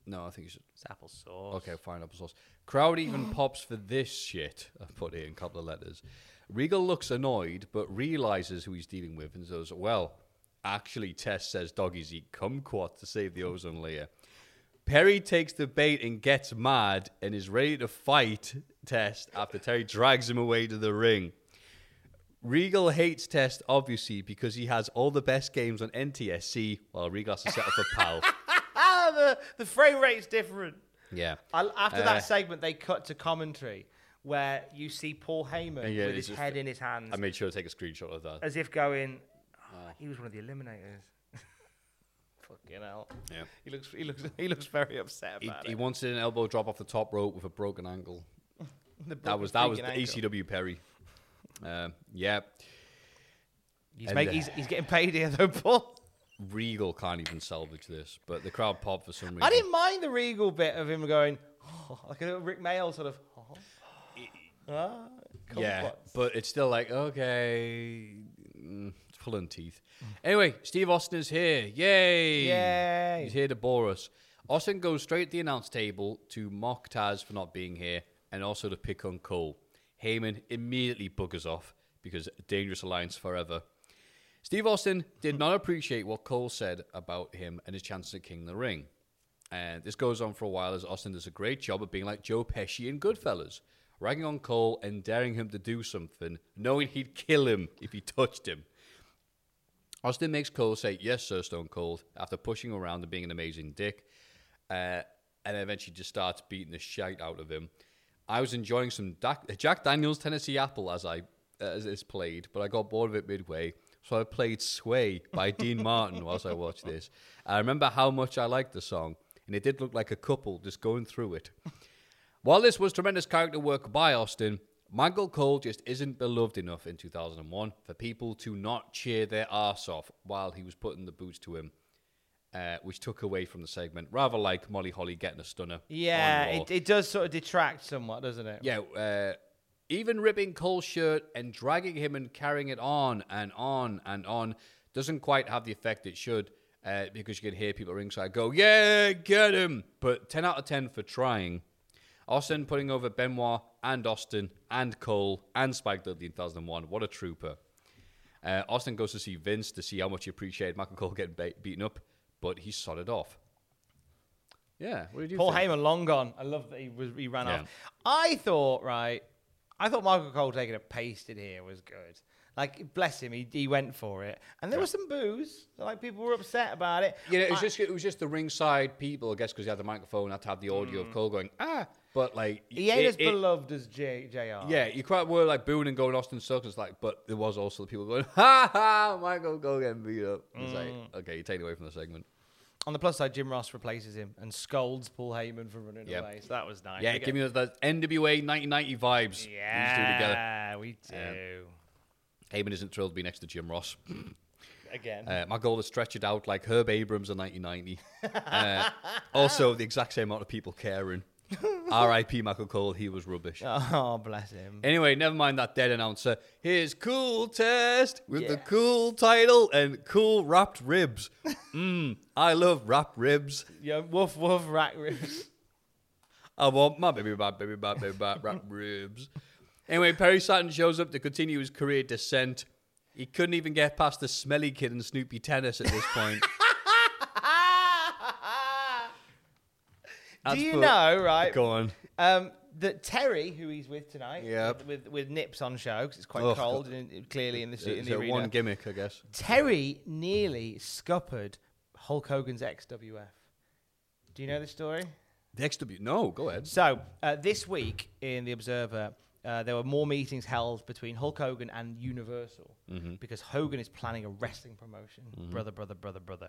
No, I think it's... It's apple sauce. Okay, fine, apple sauce. Crowd even pops for this shit. I put it in a couple of letters. Regal looks annoyed, but realizes who he's dealing with and says, well, actually, Tess says doggies eat kumquat to save the ozone layer. Perry takes the bait and gets mad and is ready to fight Test after Terry drags him away to the ring. Regal hates Test, obviously, because he has all the best games on N T S C while Regal has to set up a pal. the, the frame rate's different. Yeah. I, after uh, that segment, they cut to commentary where you see Paul Heyman yeah, with his just, head in his hands. I made sure to take a screenshot of that. As if going, oh, uh, he was one of the eliminators. Fucking hell. Yeah. He looks he looks he looks very upset about he, it. He wants an elbow drop off the top rope with a broken ankle. the broken that was that was the ankle. E C W Perry. Uh, yeah. He's, make, uh, he's he's getting paid here though, Paul. Regal can't even salvage this, but the crowd popped for some reason. I didn't mind the Regal bit of him going, oh, like a little Rick Mail sort of oh, oh, yeah, spots. But it's still like, okay. Mm. Pulling teeth. Anyway, Steve Austin is here. Yay! Yay! He's here to bore us. Austin goes straight to the announce table to mock Taz for not being here and also to pick on Cole. Heyman immediately buggers off because dangerous alliance forever. Steve Austin did not appreciate what Cole said about him and his chances at King of the Ring. And this goes on for a while as Austin does a great job of being like Joe Pesci in Goodfellas, ragging on Cole and daring him to do something, knowing he'd kill him if he touched him. Austin makes Cole say, yes, sir, Stone Cold, after pushing around and being an amazing dick, uh, and eventually just starts beating the shite out of him. I was enjoying some da- Jack Daniel's Tennessee Apple as I uh, as it's played, but I got bored of it midway, so I played Sway by Dean Martin whilst I watched this. I remember how much I liked the song, and it did look like a couple just going through it. While this was tremendous character work by Austin, Michael Cole just isn't beloved enough in two thousand one for people to not cheer their arse off while he was putting the boots to him, uh, which took away from the segment, rather like Molly Holly getting a stunner. Yeah, it, it does sort of detract somewhat, doesn't it? Yeah, uh, even ripping Cole's shirt and dragging him and carrying it on and on and on doesn't quite have the effect it should, uh, because you can hear people ringside go, yeah, get him! But ten out of ten for trying. Austin putting over Benoit and Austin and Cole and Spike Dudley in two thousand one. What a trooper. Uh, Austin goes to see Vince to see how much he appreciated Michael Cole getting ba- beaten up, but he's sodded off. Yeah, what did you Paul think? Heyman, long gone. I love that he was he ran yeah. off. I thought, right, I thought Michael Cole taking a pasted here was good. Like, bless him, he he went for it. And there yeah. was some boos. Like, people were upset about it. Yeah, it was, I, just, it was just the ringside people, I guess, because he had the microphone, had to have the audio mm. of Cole going, ah. But, like... He ain't it, as it, beloved as J, JR. Yeah, you quite were, like, booing and going, Austin sucks. It's like, but there was also the people going, ha ha, Michael Cole getting beat up. It's mm. like, okay, you take it away from the segment. On the plus side, Jim Ross replaces him and scolds Paul Heyman for running yep. away. So that was nice. Yeah, give me those N W A nineteen ninety vibes. Yeah, we do together. We do. Um, Heyman isn't thrilled to be next to Jim Ross. Again. Uh, my goal is stretch it out like Herb Abrams in nineteen ninety. uh, also, the exact same amount of people caring. R I P Michael Cole, he was rubbish. Oh, bless him. Anyway, never mind that dead announcer. Here's Cool Test with yeah. the cool title and cool wrapped ribs. Mmm, I love wrapped ribs. Yeah, woof, woof, wrapped ribs. I want my baby, my baby, my baby, my wrapped ribs. Anyway, Perry Saturn shows up to continue his career descent. He couldn't even get past the smelly kid and Snoopy Tennis at this point. Do you put, know, right? Go on. Um, that Terry, who he's with tonight, yep. with, with with Nips on show, because it's quite oh, cold, God. and clearly in the, in the arena. One gimmick, I guess. Terry nearly scuppered Hulk Hogan's X W F. Do you know the story? The X W F? No, go ahead. So, uh, this week in The Observer... Uh, there were more meetings held between Hulk Hogan and Universal, mm-hmm. because Hogan is planning a wrestling promotion. Mm-hmm. Brother, brother, brother, brother.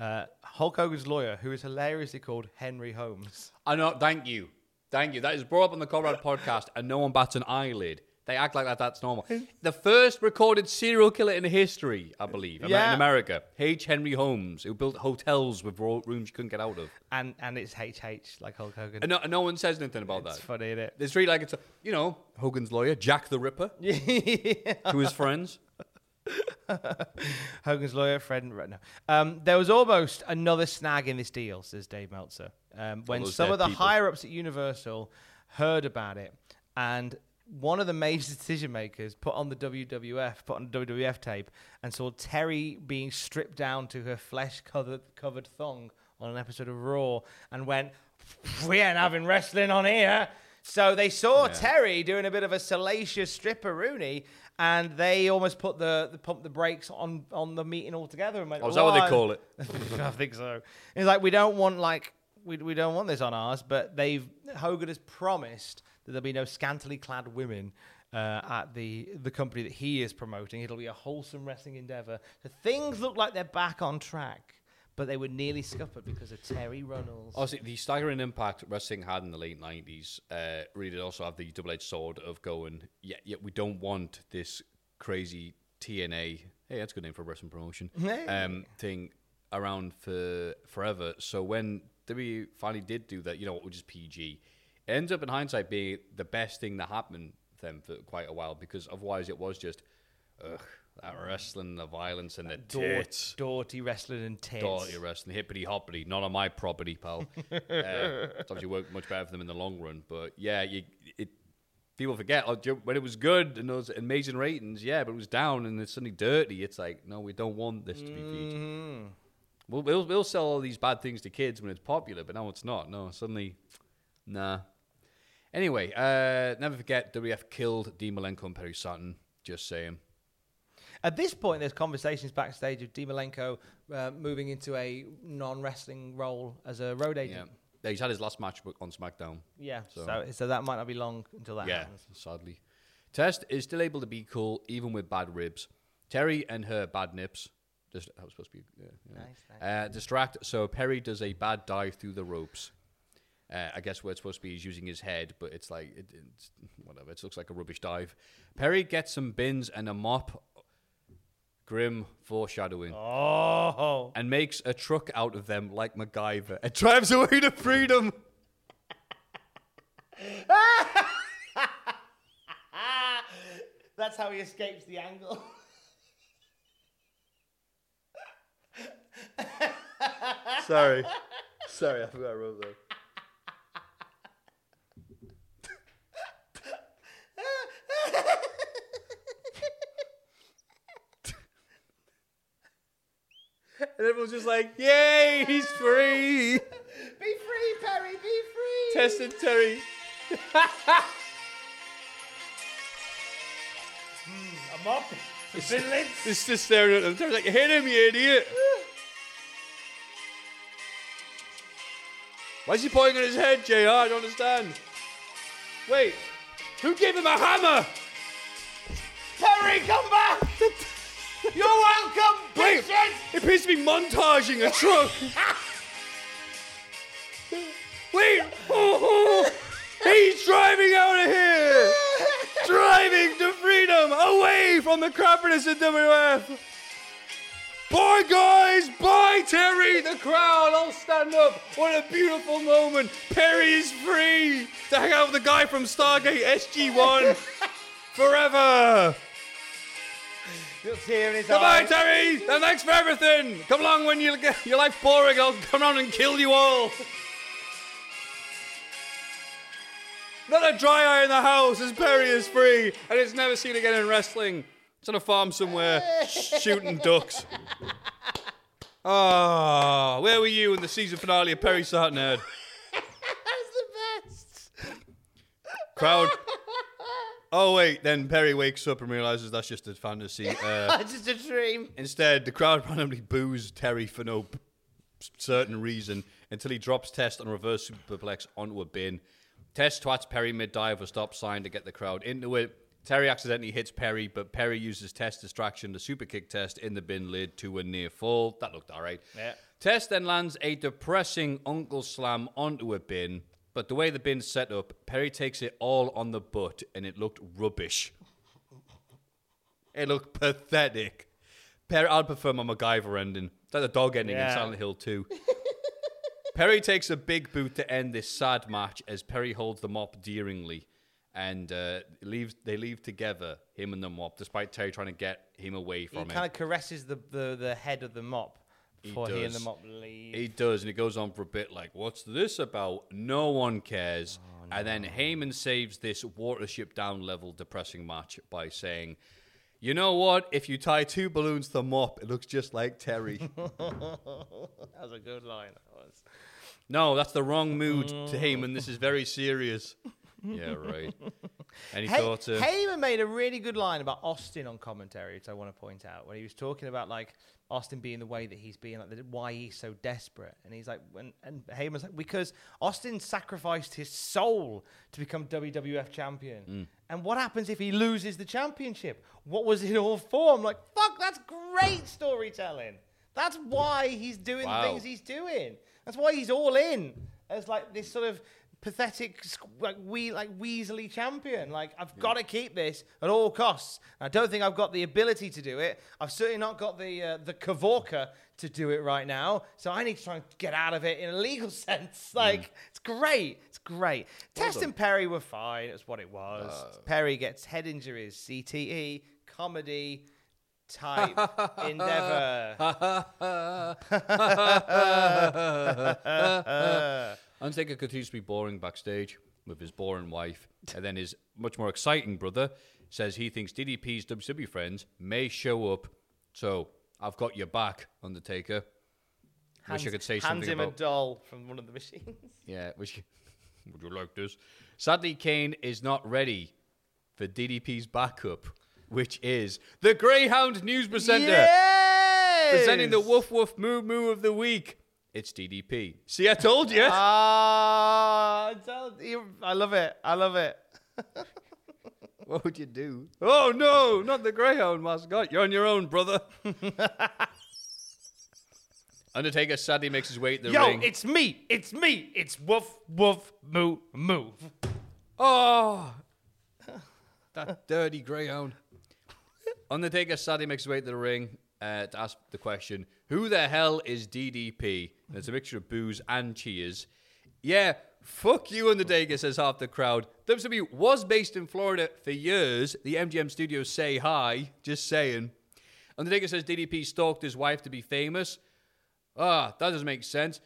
Uh, Hulk Hogan's lawyer, who is hilariously called Henry Holmes. I know. Thank you. Thank you. That is brought up on the Colorado podcast, and no one bats an eyelid. They act like that. That's normal. The first recorded serial killer in history, I believe, yeah. in America. H. Henry Holmes, who built hotels with rooms you couldn't get out of. And and it's H H, like Hulk Hogan. And no, and no one says anything about it's that. It's funny, isn't it? They treat like it's, a, you know, Hogan's lawyer, Jack the Ripper, yeah. to his friends. Hogan's lawyer, friend. No. Um, there was almost another snag in this deal, says Dave Meltzer. Um, when some of the people. higher-ups at Universal heard about it, and... one of the major decision makers put on the W W F, put on the W W F tape, and saw Terry being stripped down to her flesh-covered covered thong on an episode of Raw, and went, "We ain't having wrestling on here." So they saw yeah. Terry doing a bit of a salacious stripperoonie, and they almost put the, the pump the brakes on on the meeting altogether. And went, oh, is that what they call it? I think so. It's like we don't want like we we don't want this on ours, but they've Hogan has promised. There'll be no scantily clad women uh, at the the company that he is promoting. It'll be a wholesome wrestling endeavor. So things look like they're back on track, but they were nearly scuppered because of Terry Runnels. Obviously, the staggering impact wrestling had in the late nineties uh, really did also have the double-edged sword of going, yeah, yeah, we don't want this crazy T N A, hey, that's a good name for a wrestling promotion, hey. um, thing around for forever. So when W W E finally did do that, you know, it was just P G. It ends up in hindsight being the best thing that happened to them for quite a while, because otherwise it was just ugh, that wrestling, the violence, and that the da- tits. Dirty wrestling and tits. Dirty wrestling, hippity hoppity, not on my property, pal. uh, it's obviously worked much better for them in the long run, but yeah, you, it, people forget oh, when it was good and those amazing ratings, yeah, but it was down and it's suddenly dirty. It's like, no, we don't want this to be mm. P G. We'll, we'll, we'll sell all these bad things to kids when it's popular, but now it's not. No, suddenly, nah. Anyway, uh, never forget, W F killed Dean Malenko and Perry Saturn. Just saying. At this point, there's conversations backstage of Dean Malenko uh, moving into a non-wrestling role as a road agent. Yeah. Yeah, he's had his last match on SmackDown. Yeah, so. so so that might not be long until that yeah, happens. Yeah, sadly. Test is still able to be cool, even with bad ribs. Terry and her bad nips. Just, that was supposed to be... Yeah, yeah. Nice, nice. Uh, distract, so Perry does a bad dive through the ropes. Uh, I guess where it's supposed to be is using his head, but it's like, it, it's whatever, it looks like a rubbish dive. Perry gets some bins and a mop, grim foreshadowing, oh. and makes a truck out of them like MacGyver and drives away to freedom. That's how he escapes the angle. Sorry. Sorry, I forgot I wrote that. And everyone's just like, yay, he's free. Be free, Perry, be free. Test and Terry. mm, I'm up. It's, it's just staring at him. Terry's like, hit him, you idiot. Why is he pointing at his head, J R? I don't understand. Wait, who gave him a hammer? Terry, come back. You're welcome, bitches! It appears to be montaging a truck. Wait! Oh, oh. He's driving out of here! Driving to freedom, away from the crappiness of W F! Bye, guys! Bye, Terry! The crowd all stand up! What a beautiful moment! Perry is free! To hang out with the guy from Stargate S G one! Forever! You'll see him in his Come eyes. Come on, Terry! Thanks for everything! Come along when you get your life boring, I'll come around and kill you all! Not a dry eye in the house as Perry is free and it's never seen again in wrestling. It's on a farm somewhere, shooting ducks. Ah, oh, where were you in the season finale of Perry Saturn Head? That's the best! Crowd... Oh, wait, then Perry wakes up and realizes that's just a fantasy. Uh, it's just a dream. Instead, the crowd randomly boos Terry for no p- certain reason until he drops Test on a reverse superplex onto a bin. Tess twats Perry mid-dive, a stop sign to get the crowd into it. Terry accidentally hits Perry, but Perry uses Tess distraction, the super kick Tess in the bin lid to a near fall. That looked all right. Yeah. Tess then lands a depressing Uncle Slam onto a bin, but the way the bin's set up, Perry takes it all on the butt, and it looked rubbish. It looked pathetic. Perry, I'd prefer my MacGyver ending. It's like the dog ending yeah. in Silent Hill two. Perry takes a big boot to end this sad match as Perry holds the mop deeringly. And uh, leaves. They leave together, him and the mop, despite Terry trying to get him away from him. He kind of caresses the, the, the head of the mop before he, he and the mop leave. He does, and it goes on for a bit like, what's this about? No one cares. Oh, no. And then Heyman saves this Watership Down level depressing match by saying, you know what? If you tie two balloons to the mop, it looks just like Terry. That was a good line. That was. No, that's the wrong mood, Heyman. This is very serious. Yeah, right. Any hey, thoughts? Of... Heyman made a really good line about Austin on commentary, which I want to point out, when he was talking about like Austin being the way that he's being, like the, why he's so desperate. And he's like, when, and Heyman's like, because Austin sacrificed his soul to become W W F champion. Mm. And what happens if he loses the championship? What was it all for? I'm like, fuck, that's great storytelling. That's why he's doing wow. the things he's doing. That's why he's all in. It's like this sort of pathetic, like we, like Weasley champion. Like, I've yeah. got to keep this at all costs. I don't think I've got the ability to do it. I've certainly not got the uh, the Kavorka to do it right now. So I need to try and get out of it in a legal sense. Like, mm. it's great. It's great. Well, Test and Perry were fine. That's what it was. Uh, Perry gets head injuries, C T E, comedy type endeavor. Undertaker continues to be boring backstage with his boring wife, and then his much more exciting brother says he thinks D D P's W W E friends may show up, so I've got your back, Undertaker. Hands, wish I could say hands something him about... a doll from one of the machines. Yeah, wish... would you like this? Sadly, Kane is not ready for D D P's backup, which is the Greyhound News Presenter. Yes! Presenting the Woof Woof Moo Moo of the Week. It's D D P. See, I told you. Ah, uh, I love it. I love it. What would you do? Oh, no, not the Greyhound mascot. You're on your own, brother. Undertaker sadly makes his way to the Yo, ring. Yo, it's me. It's me. It's woof, woof, moo, moo. Oh, that dirty Greyhound. Undertaker sadly makes his way to the ring. Uh, to ask the question, who the hell is D D P? And it's a mixture of boos and cheers. Yeah, fuck you, Undertaker, says half the crowd. W W E was based in Florida for years. The M G M studios say hi. Just saying. Undertaker says D D P stalked his wife to be famous. Ah, that doesn't make sense.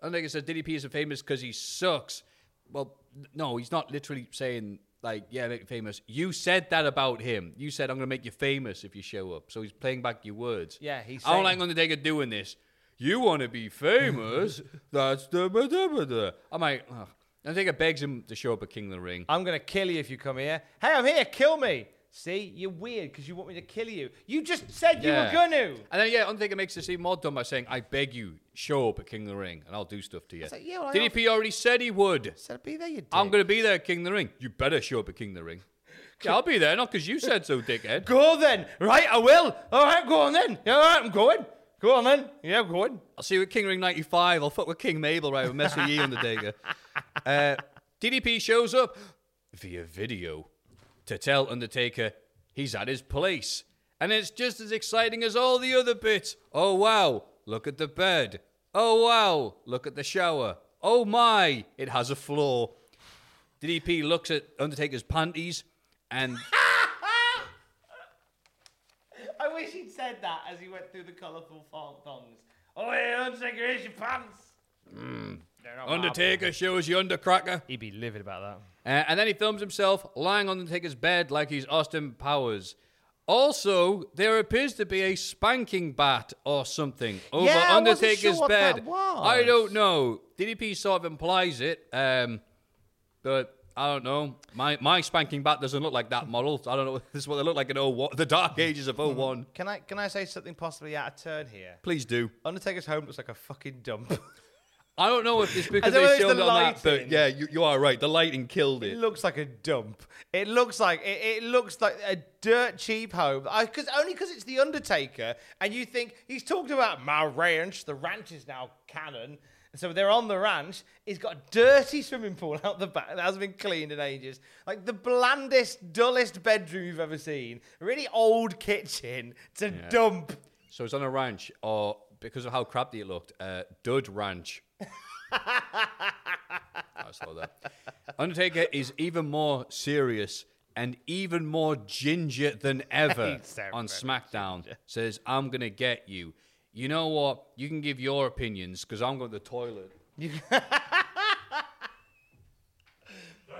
Undertaker says D D P isn't famous because he sucks. Well, no, he's not literally saying... Like, yeah, make me famous. You said that about him. You said, I'm going to make you famous if you show up. So he's playing back your words. Yeah, he's saying... I don't like Undertaker doing this. You want to be famous? That's the... Da, da, da, da. I'm like... Ugh. Undertaker begs him to show up at King of the Ring. I'm going to kill you if you come here. Hey, I'm here. Kill me. See? You're weird because you want me to kill you. You just said yeah. you were going to. And then, yeah, Undertaker makes this even more dumb by saying, I beg you, show up at King of the Ring and I'll do stuff to you. Like, yeah, well, D D P already said he would. Said be there, you dick. I'm going to be there at King of the Ring. You better show up at King of the Ring. Yeah, I'll be there, not because you said so, dickhead. Go then. Right, I will. All right, go on then. Yeah, all right, I'm going. Go on then. Yeah, I'm going. I'll see you at King Ring ninety-five. I'll fuck with King Mabel, right? We'll mess with you, Undertaker. Uh, D D P shows up via video to tell Undertaker he's at his place. And it's just as exciting as all the other bits. Oh, wow. Look at the bed. Oh, wow. Look at the shower. Oh, my. It has a floor. D D P looks at Undertaker's panties and... I wish he'd said that as he went through the colourful thongs. Oh, hey, Undertaker, here's your pants. Mm. Undertaker shows you undercracker. He'd be livid about that. Uh, and then he films himself lying on Undertaker's bed like he's Austin Powers. Also, there appears to be a spanking bat or something over yeah, Undertaker's sure bed. I don't know. D D P sort of implies it, um, but I don't know. My my spanking bat doesn't look like that model. I don't know. This is what they look like in oh one, the Dark Ages of oh one. Can I can I say something possibly out of turn here? Please do. Undertaker's home looks like a fucking dump. I don't know if it's because they showed the on that, but yeah, you, you are right. The lighting killed it. It looks like a dump. It looks like it, it looks like a dirt cheap home. I, cause, only because it's The Undertaker, and you think he's talked about my ranch. The ranch is now canon. So they're on the ranch. He's got a dirty swimming pool out the back that hasn't been cleaned in ages. Like the blandest, dullest bedroom you've ever seen. A really old kitchen. It's a yeah. dump. So it's on a ranch, or because of how crappy it looked, uh, Dud Ranch. I saw that. Undertaker is even more serious and even more ginger than ever on SmackDown. Ginger. Says, I'm going to get you. You know what? You can give your opinions because I'm going to the toilet. The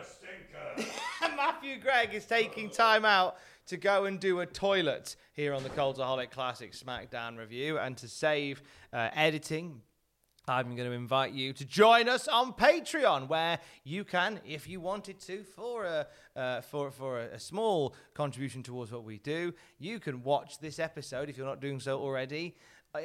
stinker. Matthew Gregg is taking time out to go and do a toilet here on the Cultaholic Classic SmackDown review. And to save uh, editing, I'm going to invite you to join us on Patreon, where you can, if you wanted to, for a uh, for for a small contribution towards what we do, you can watch this episode if you're not doing so already.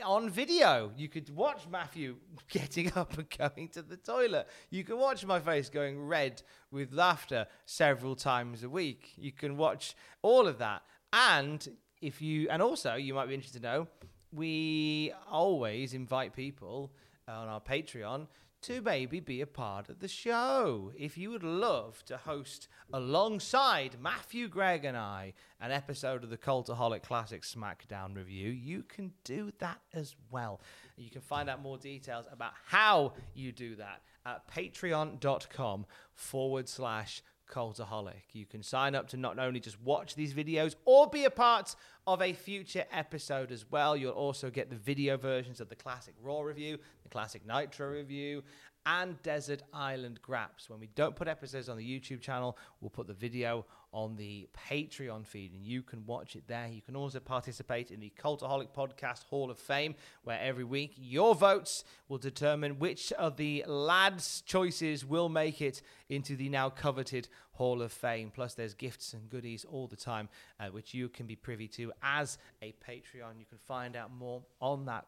On video, you could watch Matthew getting up and going to the toilet. You can watch my face going red with laughter several times a week. You can watch all of that. And if you, and also you might be interested to know, we always invite people on our Patreon to maybe be a part of the show. If you would love to host alongside Matthew Gregg and I an episode of the Cultaholic Classic SmackDown review, you can do that as well. You can find out more details about how you do that at patreon.com forward slash Cultaholic. You can sign up to not only just watch these videos or be a part of a future episode as well. You'll also get the video versions of the Classic Raw review, the Classic Nitro review, and Desert Island Graps. When we don't put episodes on the YouTube channel, we'll put the video on the Patreon feed, and you can watch it there. You can also participate in the Cultaholic Podcast Hall of Fame, where every week your votes will determine which of the lads' choices will make it into the now coveted Hall of Fame. Plus, there's gifts and goodies all the time, uh, which you can be privy to as a Patreon. You can find out more on that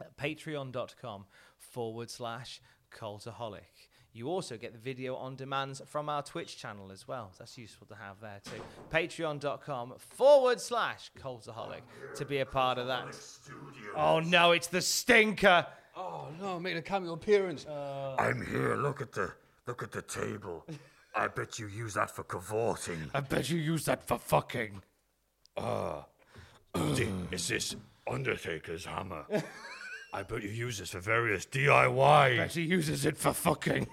at patreon.com forward slash Cultaholic. You also get the video on demands from our Twitch channel as well. That's useful to have there too. Patreon.com forward slash Cultaholic to be a part of that. Oh no, it's the stinker. Oh no, making a cameo appearance. Uh, I'm here. Look at the look at the table. I bet you use that for cavorting. I bet you use that for fucking. Uh, is this Undertaker's hammer? I bet you use this for various D I Y. I bet he uses it for fucking.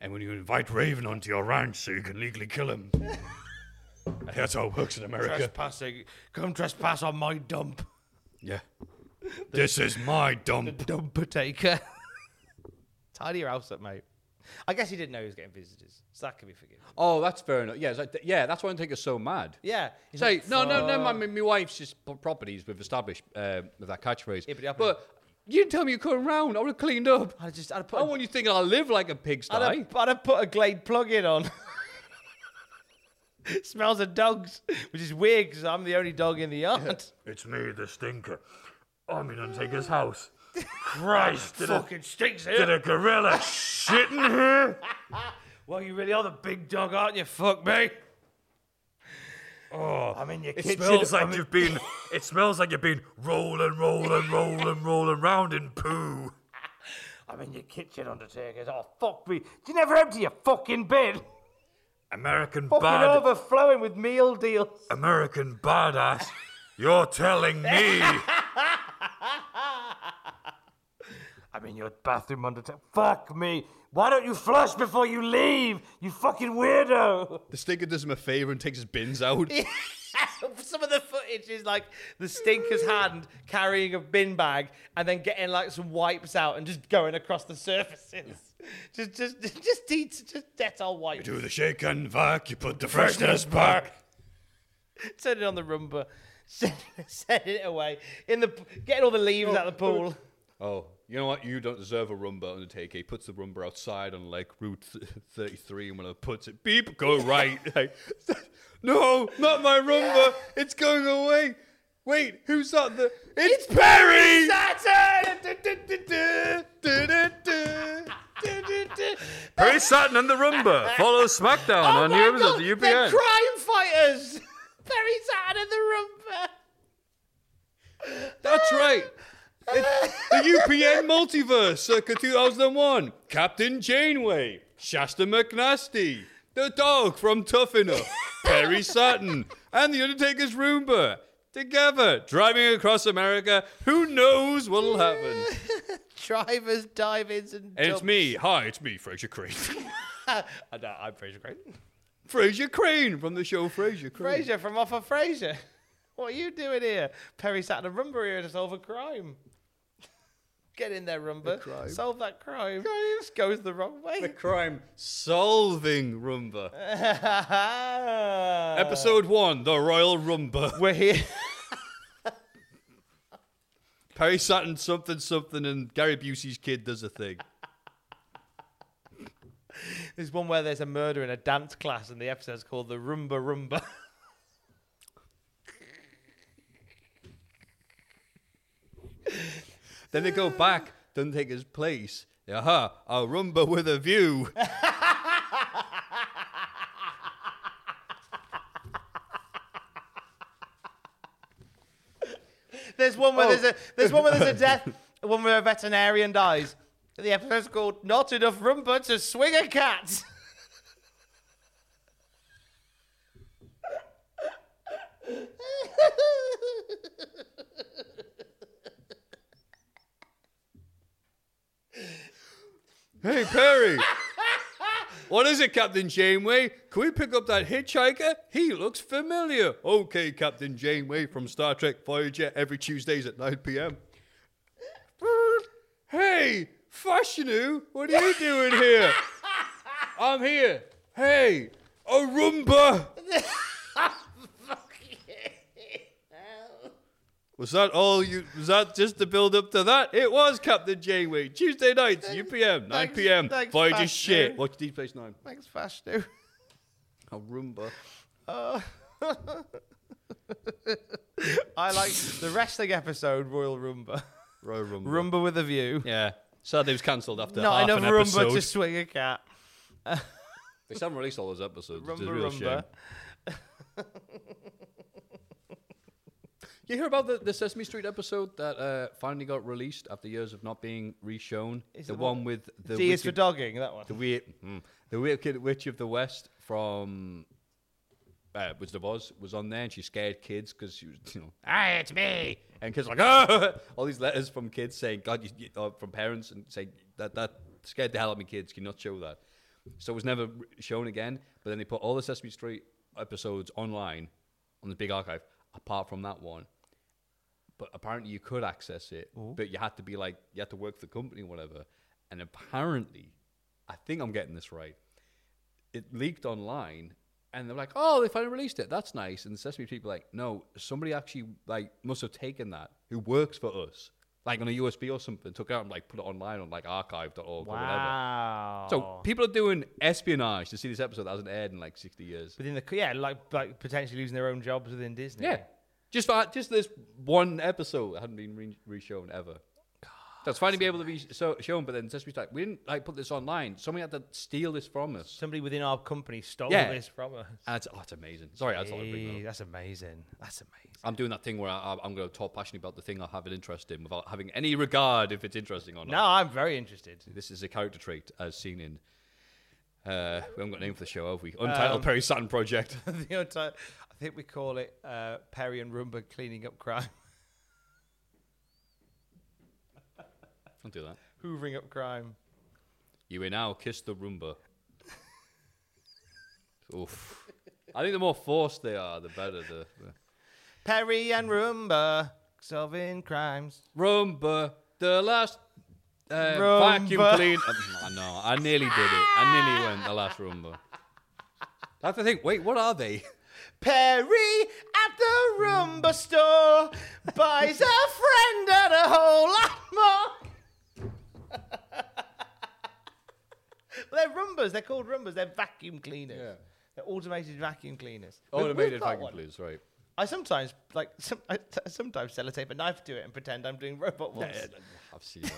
And when you invite Raven onto your ranch so you can legally kill him. That's how it works in America. Trespassing. Come trespass on my dump. Yeah. The, this is my dump. The dumper taker. Tidy your house up, mate. I guess he didn't know he was getting visitors, so that can be forgiven. Oh, that's fair enough. Yeah, like, yeah, that's why Undertaker's so mad. Yeah. He's so, like, no, no, no, my, my wife's just properties we've established uh, with that catchphrase. Yeah, but, but you didn't tell me you were coming round. I would have cleaned up. I just, I'd put. I want you thinking I live like a pigsty. I'd have, I'd have put a Glade plug-in on. Smells of dogs, which is weird because I'm the only dog in the yard. It's me, the stinker. I'm in Undertaker's house. Christ, did fucking a, stinks here. Did a gorilla shit in here? Well, you really are the big dog, aren't you? Fuck me. Oh, I mean, your it kitchen. Smells like I mean, you've been. It smells like you've been rolling, rolling, rolling, rolling round in poo. I'm in your kitchen, Undertakers. Oh, fuck me. Do you never empty your fucking bin? American fucking bad. Fucking overflowing with meal deals. American badass. You're telling me. I'm in your bathroom, Undertaker. Fuck me. Why don't you flush before you leave, you fucking weirdo? The stinker does him a favor and takes his bins out. Yeah. Some of the footage is like the stinker's hand carrying a bin bag and then getting like some wipes out and just going across the surfaces. just, just, just, just, just Dettol wipes. You do the shake and vac, you put the freshness back. Turn it on the Roomba. Send it away. In the getting all the leaves oh, out of the pool. Oh, you know what? You don't deserve a Roomba, Undertaker. He puts the Roomba outside on like Route thirty-three, and when it puts it, beep, go right. Like, no, not my Roomba. It's going away. Wait, who's on the... It's, it's Perry! Saturn! Perry Saturn and the Rumba. Follow SmackDown oh on Europe at the U P N. They're crime fighters! Perry Saturn and the Rumba. That's right. It's the U P N multiverse circa two thousand one. Captain Janeway. Shasta McNasty. The dog from Tough Enough. Perry Saturn. And the Undertaker's Roomba. Together, driving across America. Who knows what'll happen? Drivers, dive-ins, and dumps. And it's me. Hi, it's me, Fraser Crane. I, I'm Fraser Crane. Fraser Crane from the show Fraser Crane. Fraser from Off of Fraser. What are you doing here? Perry Saturn and Rumba here to solve a crime. Get in there, Rumba. The solve that crime. Crime. Just goes the wrong way. The crime solving Rumba. Episode one, The Royal Rumba. We're here. Perry Saturn something something and Gary Busey's kid does a thing. There's one where there's a murder in a dance class and the episode's called The Rumba Rumba. Then they go back to Undertaker's place. Aha, a rumba with a view. There's one where oh. there's a there's one where there's a death, one where a veterinarian dies. The episode's called "Not Enough Rumba to Swing a Cat." Hey, Perry. What is it, Captain Janeway? Can we pick up that hitchhiker? He looks familiar. Okay, Captain Janeway from Star Trek Voyager, every Tuesdays at nine p.m. Hey, Fashinu, what are you doing here? I'm here. Hey, a Roomba. Was that all you... Was that just the build-up to that? It was Captain Janeway. Tuesday nights, U P M, nine p.m. Voyager's shit. Watch Deep Space Nine. Thanks, Fashnu. A Roomba. Uh, I like the wrestling episode, Royal Roomba. Royal Roomba. Roomba with a view. Yeah. Sadly, it was cancelled after Not half an episode. Not enough Roomba to swing a cat. They just haven't released all those episodes. Roomba, it's a real Roomba. Shame. You hear about the, the Sesame Street episode that uh, finally got released after years of not being reshown? Is the one with the D is for dogging, that one. The weird, mm, the Wicked Witch of the West from uh, Wizard of Oz was on there, and she scared kids because she was, you know, ah, it's me, and kids were like, oh, all these letters from kids saying, God, you, you, uh, from parents and saying that that scared the hell out of me, kids, can you not show that? So it was never shown again. But then they put all the Sesame Street episodes online on the big archive, apart from that one. But apparently you could access it, Ooh. but you had to be like, you had to work for the company or whatever. And apparently, I think I'm getting this right, it leaked online, and they're like, oh, they finally released it. That's nice. And the Sesame Street people like, no, somebody actually like must have taken that, who works for us, like on a U S B or something, took it out and like put it online on like archive dot org wow. or whatever. So people are doing espionage to see this episode that hasn't aired in like sixty years. Within the, yeah, like like potentially losing their own jobs within Disney. Yeah. Just for, just this one episode that hadn't been re- reshown ever. God, so it's finally be able to be so, shown, but then Sesame Street like, we didn't like put this online. Somebody had to steal this from us. Somebody within our company stole yeah. this from us. And it's, oh, that's amazing. Sorry, I thought I'd bring that up. That's amazing. That's amazing. I'm doing that thing where I, I'm going to talk passionately about the thing I have an interest in without having any regard if it's interesting or not. No, I'm very interested. This is a character trait as seen in... Uh, we haven't got a name for the show, have we? Untitled um, Perry Saturn Project. The untitled... I think we call it uh, Perry and Roomba cleaning up crime. Don't do that. Hoovering up crime. You may now kiss the Roomba. Oof. I think the more forced they are, the better. The, the Perry and Roomba solving crimes. Roomba, the last uh, vacuum clean. I know. I nearly did it. I nearly went the last Roomba. I have to think. Wait, what are they? Perry at the Roomba store buys a friend and a whole lot more. Well, they're Roombas. They're called Roombas. They're vacuum cleaners. Yeah. They're automated vacuum cleaners. Automated vacuum one. cleaners, right. I sometimes like some, I t- sometimes sellotape a knife to it and pretend I'm doing robot ones. Yeah, yeah, I've seen them.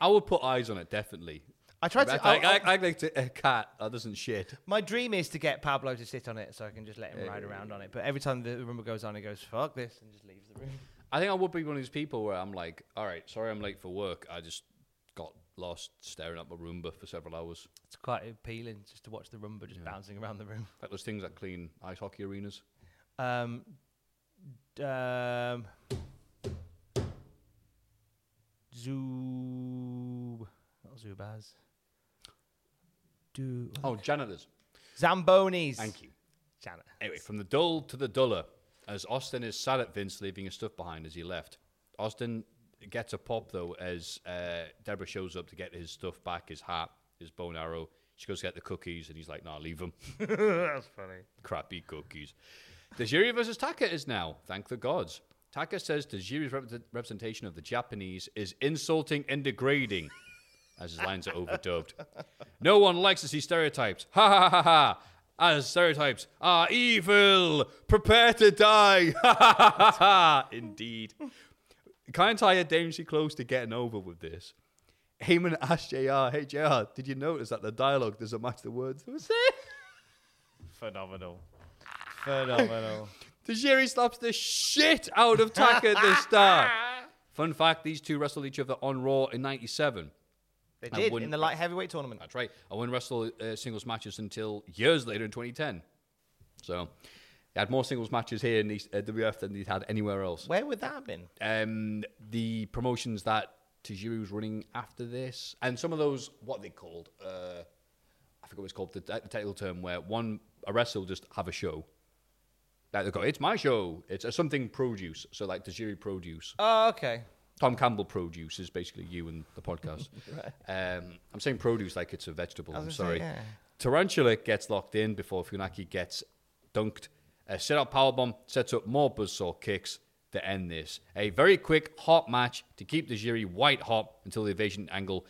I would put eyes on it, definitely. I tried to. I, I, I, I like to, a cat that doesn't shit. My dream is to get Pablo to sit on it so I can just let him yeah, ride yeah, around yeah. on it. But every time the rumor goes on, he goes fuck this and just leaves the room. I think I would be one of those people where I'm like, all right, sorry I'm late for work. I just got lost staring at my Roomba for several hours. It's quite appealing just to watch the Roomba just yeah. bouncing around the room. Like those things that clean ice hockey arenas. Um, um, Zoo, not Zubaz. Do oh janitors, Zambonis. Thank you, janitor. Anyway, from the dull to the duller, as Austin is sad at Vince leaving his stuff behind as he left. Austin gets a pop though as uh, Deborah shows up to get his stuff back, his hat, his bow and arrow. She goes to get the cookies, and he's like, "Nah, leave them." That's funny. Crappy cookies. Tajiri versus Taka is now. Thank the gods. Taka says Tajiri's rep- representation of the Japanese is insulting and degrading, as his lines are overdubbed. No one likes to see stereotypes. Ha ha ha ha. As stereotypes are evil. Prepare to die. Ha ha ha ha ha. Indeed. Can't I get dangerously close to getting over with this? Heyman asked J R, "Hey J R, did you notice that the dialogue doesn't match the words that were said?" Phenomenal. Phenomenal. Tajiri slaps the shit out of Taka at the start. Fun fact, these two wrestled each other on Raw in ninety-seven. They did, in the light heavyweight tournament. That's right. I wouldn't wrestle uh, singles matches until years later in twenty ten. So, they had more singles matches here in the uh, W F than they'd had anywhere else. Where would that have been? Um, the promotions that Tajiri was running after this. And some of those, what they called, uh, I forget what it's called, the, the technical term where one, a wrestler will just have a show. Like they go, it's my show. It's a something produce. So like Tajiri produce. Oh, okay. Tom Campbell produce is basically you and the podcast. Right. um, I'm saying produce like it's a vegetable. I'm sorry. Say, yeah. Tarantula gets locked in before Funaki gets dunked. A set up powerbomb, sets up more buzzsaw kicks to end this. A very quick, hot match to keep Tajiri white hot until the evasion angle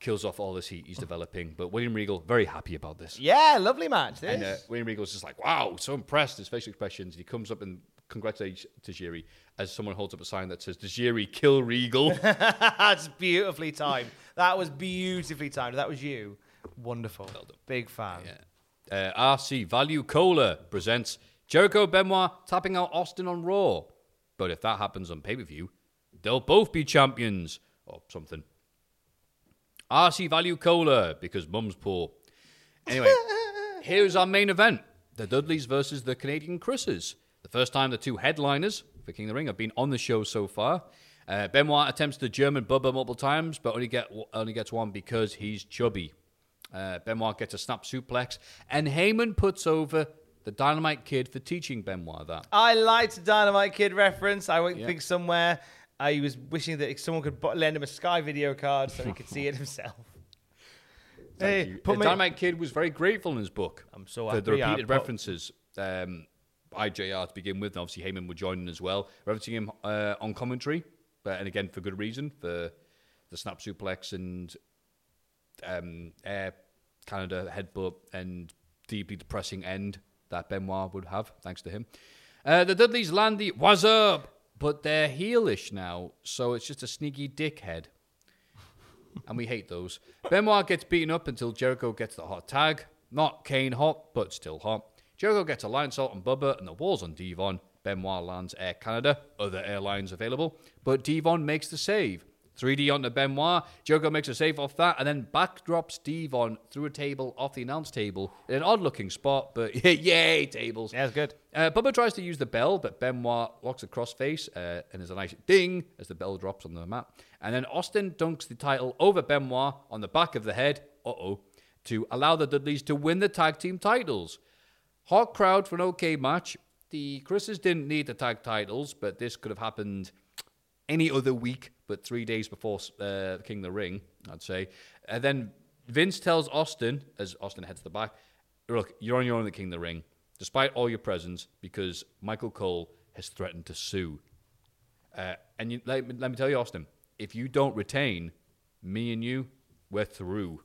kills off all this heat he's developing. But William Regal, very happy about this. Yeah, lovely match. This. And uh, William Regal's just like, wow, so impressed. His facial expressions. He comes up and congratulates Tajiri as someone holds up a sign that says, Tajiri, kill Regal. That's beautifully timed. That was beautifully timed. That was you. Wonderful. Well done. Big fan. Yeah. Uh, R C Value Cola presents Jericho Benoit tapping out Austin on Raw. But if that happens on pay-per-view, they'll both be champions. Or something. R C Value Cola, because mum's poor. Anyway, here's our main event. The Dudleys versus the Canadian Chris's. The first time the two headliners for King of the Ring have been on the show so far. Uh, Benoit attempts the German Bubba multiple times, but only, get, only gets one because he's chubby. Uh, Benoit gets a snap suplex, and Heyman puts over the Dynamite Kid for teaching Benoit that. I liked the Dynamite Kid reference. I yeah. think somewhere... I was wishing that someone could lend him a Sky video card so he could see it himself. Thank hey, you. Put the Dynamite Kid was very grateful in his book. I'm so happy. For the repeated I references um, by J R to begin with, and obviously Heyman were joining as well, referencing him uh, on commentary, but, and again for good reason, for the snap suplex and um, Air Canada headbutt and deeply depressing end that Benoit would have, thanks to him. Uh, the Dudleys land the What's Up? But they're heelish now, so it's just a sneaky dickhead. And we hate those. Benoit gets beaten up until Jericho gets the hot tag. Not Kane hot, but still hot. Jericho gets a lion salt on Bubba, and the wall's on Devon. Benoit lands Air Canada, other airlines available. But Devon makes the save. three D onto Benoit. Jericho makes a save off that, and then backdrops Devon through a table off the announce table in an odd-looking spot, but yay, tables. Yeah, that's good. Uh, Bubba tries to use the bell, but Benoit locks a crossface, uh, and there's a nice ding as the bell drops on the mat. And then Austin dunks the title over Benoit on the back of the head, uh-oh, to allow the Dudleys to win the tag team titles. Hot crowd for an okay match. The Chris's didn't need the tag titles, but this could have happened any other week, but three days before uh, King of the Ring, I'd say. And then Vince tells Austin, as Austin heads to the back, look, you're on your own at King of the Ring, despite all your presence, because Michael Cole has threatened to sue. Uh, and you, let, let me tell you, Austin, if you don't retain, me and you, we're through.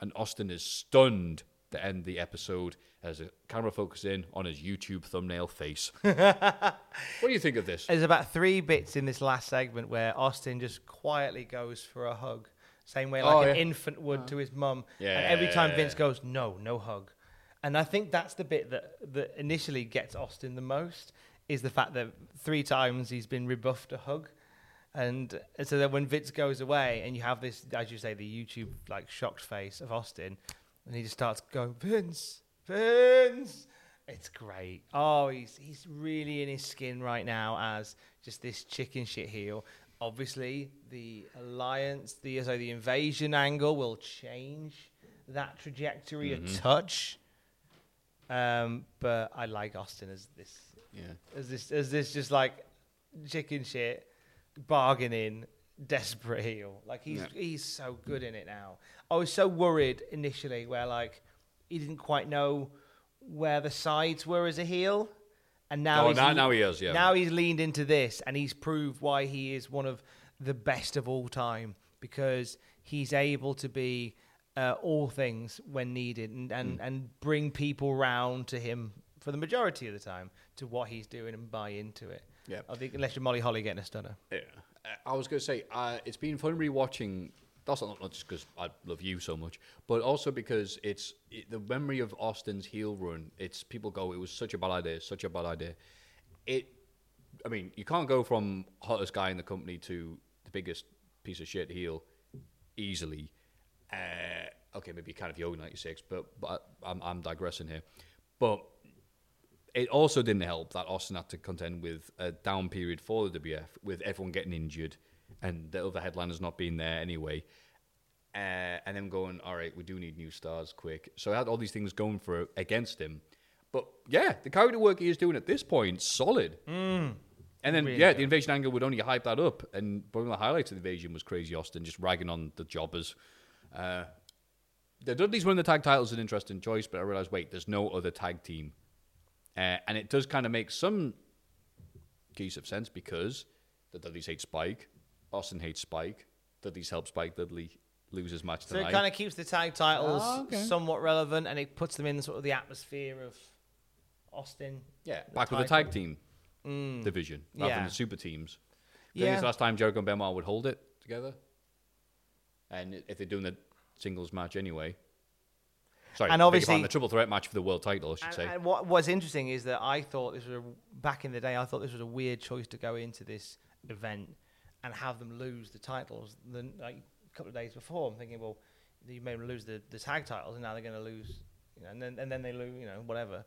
And Austin is stunned to end the episode as a camera focusing on his YouTube thumbnail face. What do you think of this? There's about three bits in this last segment where Austin just quietly goes for a hug, same way like oh, yeah. an infant would oh. to his mum. Yeah, and every time Vince goes, no, no hug. And I think that's the bit that, that initially gets Austin the most, is the fact that three times he's been rebuffed a hug. And so then when Vince goes away and you have this, as you say, the YouTube like shocked face of Austin, and he just starts going, Vince, Vince. It's great. Oh, he's he's really in his skin right now as just this chicken shit heel. Obviously, the alliance, the so the invasion angle will change that trajectory mm-hmm. a touch. Um, but I like Austin as this, yeah, as this, as this just like chicken shit, bargaining, desperate heel. Like he's yeah. he's so good in it now. I was so worried initially where like he didn't quite know where the sides were as a heel, and now oh, he's now, le- now he is. Yeah, now he's leaned into this and he's proved why he is one of the best of all time, because he's able to be uh, all things when needed and and, mm. and bring people round to him for the majority of the time to what he's doing and buy into it. Yeah, I think unless you're Molly Holly getting a stunner. Yeah, I was going to say uh, it's been fun rewatching. That's not, not just because I love you so much, but also because it's it, the memory of Austin's heel run. It's people go, it was such a bad idea, such a bad idea. It, I mean, you can't go from hottest guy in the company to the biggest piece of shit heel easily. Uh, okay, maybe kind of Young ninety-six, but but I'm I'm digressing here, but. It also didn't help that Austin had to contend with a down period for the W W F, with everyone getting injured and the other headliners not being there anyway. Uh, and then going, all right, we do need new stars quick. So I had all these things going for against him. But yeah, the character work he is doing at this point, solid. Mm. And then, really yeah, good. The invasion angle would only hype that up. And one of the highlights of the invasion was Crazy Austin just ragging on the jobbers. Uh, the Dudleys winning the tag title is an interesting choice, but I realized, wait, there's no other tag team. Uh, and it does kind of make some piece of sense, because the Dudleys hate Spike, Austin hates Spike, Dudleys help Spike, Dudley loses match tonight. So it kind of keeps the tag titles oh, okay. somewhat relevant, and it puts them in sort of the atmosphere of Austin. Yeah, back with the tag team mm. division, rather yeah. than the super teams. I think yeah. it's the last time Jericho and Benoit would hold it together. And if they're doing the singles match anyway... Sorry, and obviously the triple threat match for the world title, I should and, say. And what what's interesting is that I thought this was a, back in the day. I thought this was a weird choice to go into this event and have them lose the titles. Then like a couple of days before, I'm thinking, well, you made them lose the, the tag titles, and now they're going to lose, you know, and then and then they lose, you know, whatever.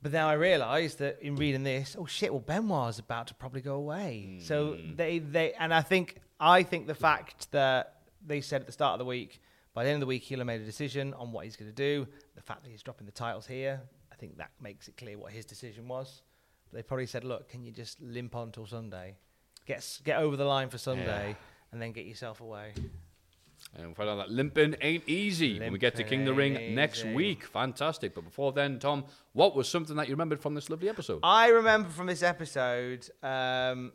But now I realised that in reading this, oh shit, well Benoit's about to probably go away. Mm. So they they and I think I think the fact that they said at the start of the week. By the end of the week, he'll have made a decision on what he's going to do. The fact that he's dropping the titles here, I think that makes it clear what his decision was. But they probably said, look, can you just limp on till Sunday? Get get over the line for Sunday yeah. and then get yourself away. And we find out that limping ain't easy limping when we get to King of the Ring easy. Next week. Fantastic. But before then, Tom, what was something that you remembered from this lovely episode? I remember from this episode... Um,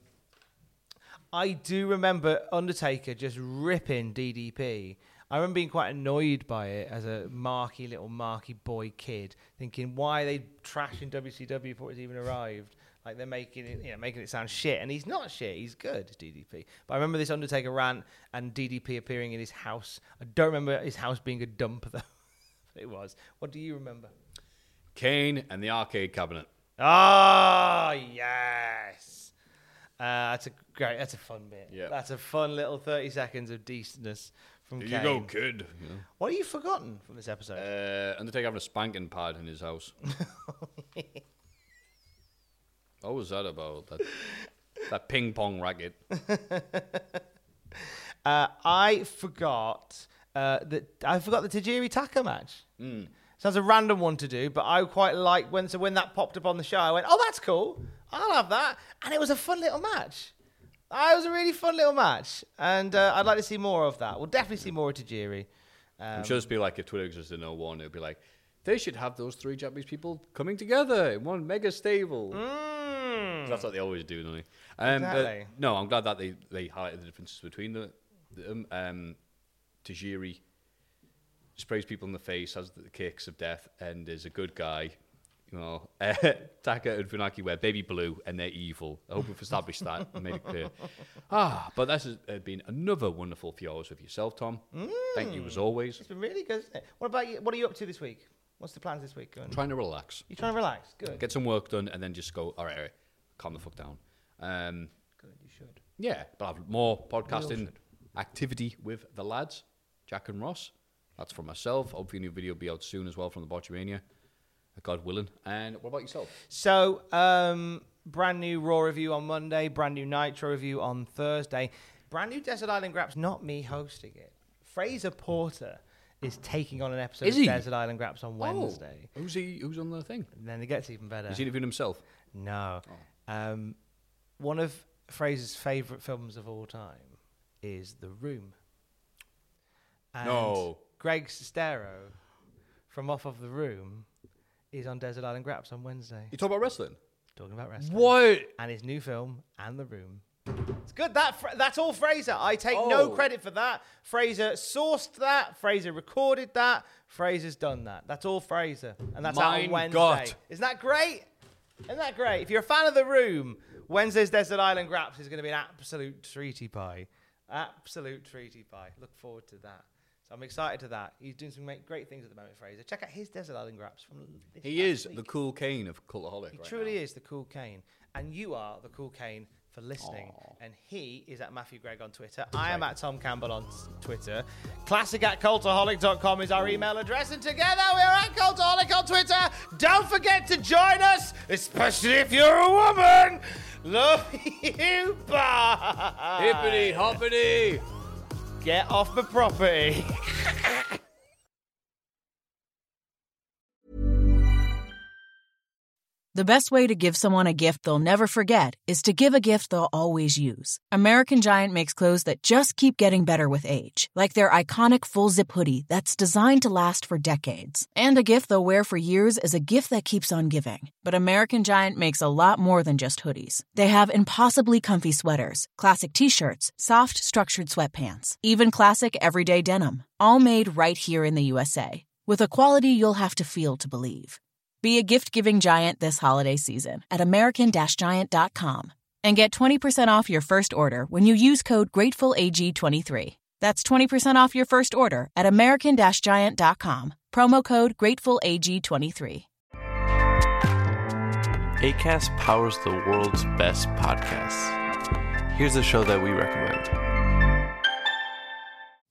I do remember Undertaker just ripping D D P. I remember being quite annoyed by it as a marky little marky boy kid, thinking why they trashing W C W before it's even arrived. Like they're making it, you know, making it sound shit, and he's not shit. He's good, D D P. But I remember this Undertaker rant and D D P appearing in his house. I don't remember his house being a dump though. It was. What do you remember? Kane and the arcade cabinet. Ah, oh, yes. Uh, that's a great. That's a fun bit. Yeah. That's a fun little thirty seconds of decentness. From Here Kane. You go, kid. Yeah. What have you forgotten from this episode? Uh, Undertaker having a spanking pad in his house. What was that about? That, that ping pong racket. uh, I forgot uh, that I forgot the Tajiri Taka match. Mm. Sounds a random one to do, but I quite like when so when that popped up on the show. I went, "Oh, that's cool. I'll have that." And it was a fun little match. It was a really fun little match, and uh, I'd like to see more of that. We'll definitely see more of Tajiri. Um, I'm sure it'd be like if Twitter existed in oh one, it'd be like, they should have those three Japanese people coming together in one mega stable. Mm. That's what they always do, don't they? Um, exactly. But no, I'm glad that they, they highlighted the differences between the, them. Um, Tajiri sprays people in the face, has the kicks of death, and is a good guy. You know, uh, Taka and Funaki wear baby blue, and they're evil. I hope we've established that and made it clear. Ah, but this has been another wonderful few hours with yourself, Tom. Mm. Thank you as always. It's been really good, isn't it? What about you? What are you up to this week? What's the plans this week? I'm trying to relax. You're trying to relax? Good. Get some work done, and then just go, all right, all right, calm the fuck down. Um, good, you should. Yeah, but I've more podcasting activity with the lads, Jack and Ross. That's from myself. Hopefully a new video will be out soon as well from the Botchamania. God willing. And what about yourself? So, um, brand new Raw review on Monday, brand new Nitro review on Thursday, brand new Desert Island Graps, not me hosting it. Fraser Porter is taking on an episode of Desert Island Graps on Wednesday. Oh, who's he? Who's on the thing? And then it gets even better. Is he interviewing himself? No. Oh. Um, one of Fraser's favourite films of all time is The Room. And no. Greg Sestero from Off of The Room is on Desert Island Graps on Wednesday. You talking about wrestling? Talking about wrestling. What? And his new film, And The Room. It's good. That fra- That's all Fraser. I take oh. no credit for that. Fraser sourced that. Fraser recorded that. Fraser's done that. That's all Fraser. And that's Mine out on Wednesday. God. Isn't that great? Isn't that great? If you're a fan of The Room, Wednesday's Desert Island Graps is going to be an absolute treaty pie. Absolute treaty pie. Look forward to that. So I'm excited to that. He's doing some great things at the moment, Fraser. Check out his Desert Island Graps from this He is week. The cool cane of Cultaholic. He right truly now. is the cool cane. And you are the cool cane for listening. Aww. And he is at Matthew Gregg on Twitter. Okay. I am at Tom Campbell on Twitter. Classic at Cultaholic dot com is our email address. And together we are at Cultaholic on Twitter. Don't forget to join us, especially if you're a woman. Love you. Bye. Hippity hoppity. Get off the property. The best way to give someone a gift they'll never forget is to give a gift they'll always use. American Giant makes clothes that just keep getting better with age, like their iconic full-zip hoodie that's designed to last for decades. And a gift they'll wear for years is a gift that keeps on giving. But American Giant makes a lot more than just hoodies. They have impossibly comfy sweaters, classic t-shirts, soft, structured sweatpants, even classic everyday denim, all made right here in the U S A, with a quality you'll have to feel to believe. Be a gift-giving giant this holiday season at American Giant dot com and get twenty percent off your first order when you use code Grateful A G twenty-three. That's twenty percent off your first order at American Giant dot com. Promo code Grateful A G twenty-three. Acast powers the world's best podcasts. Here's a show that we recommend.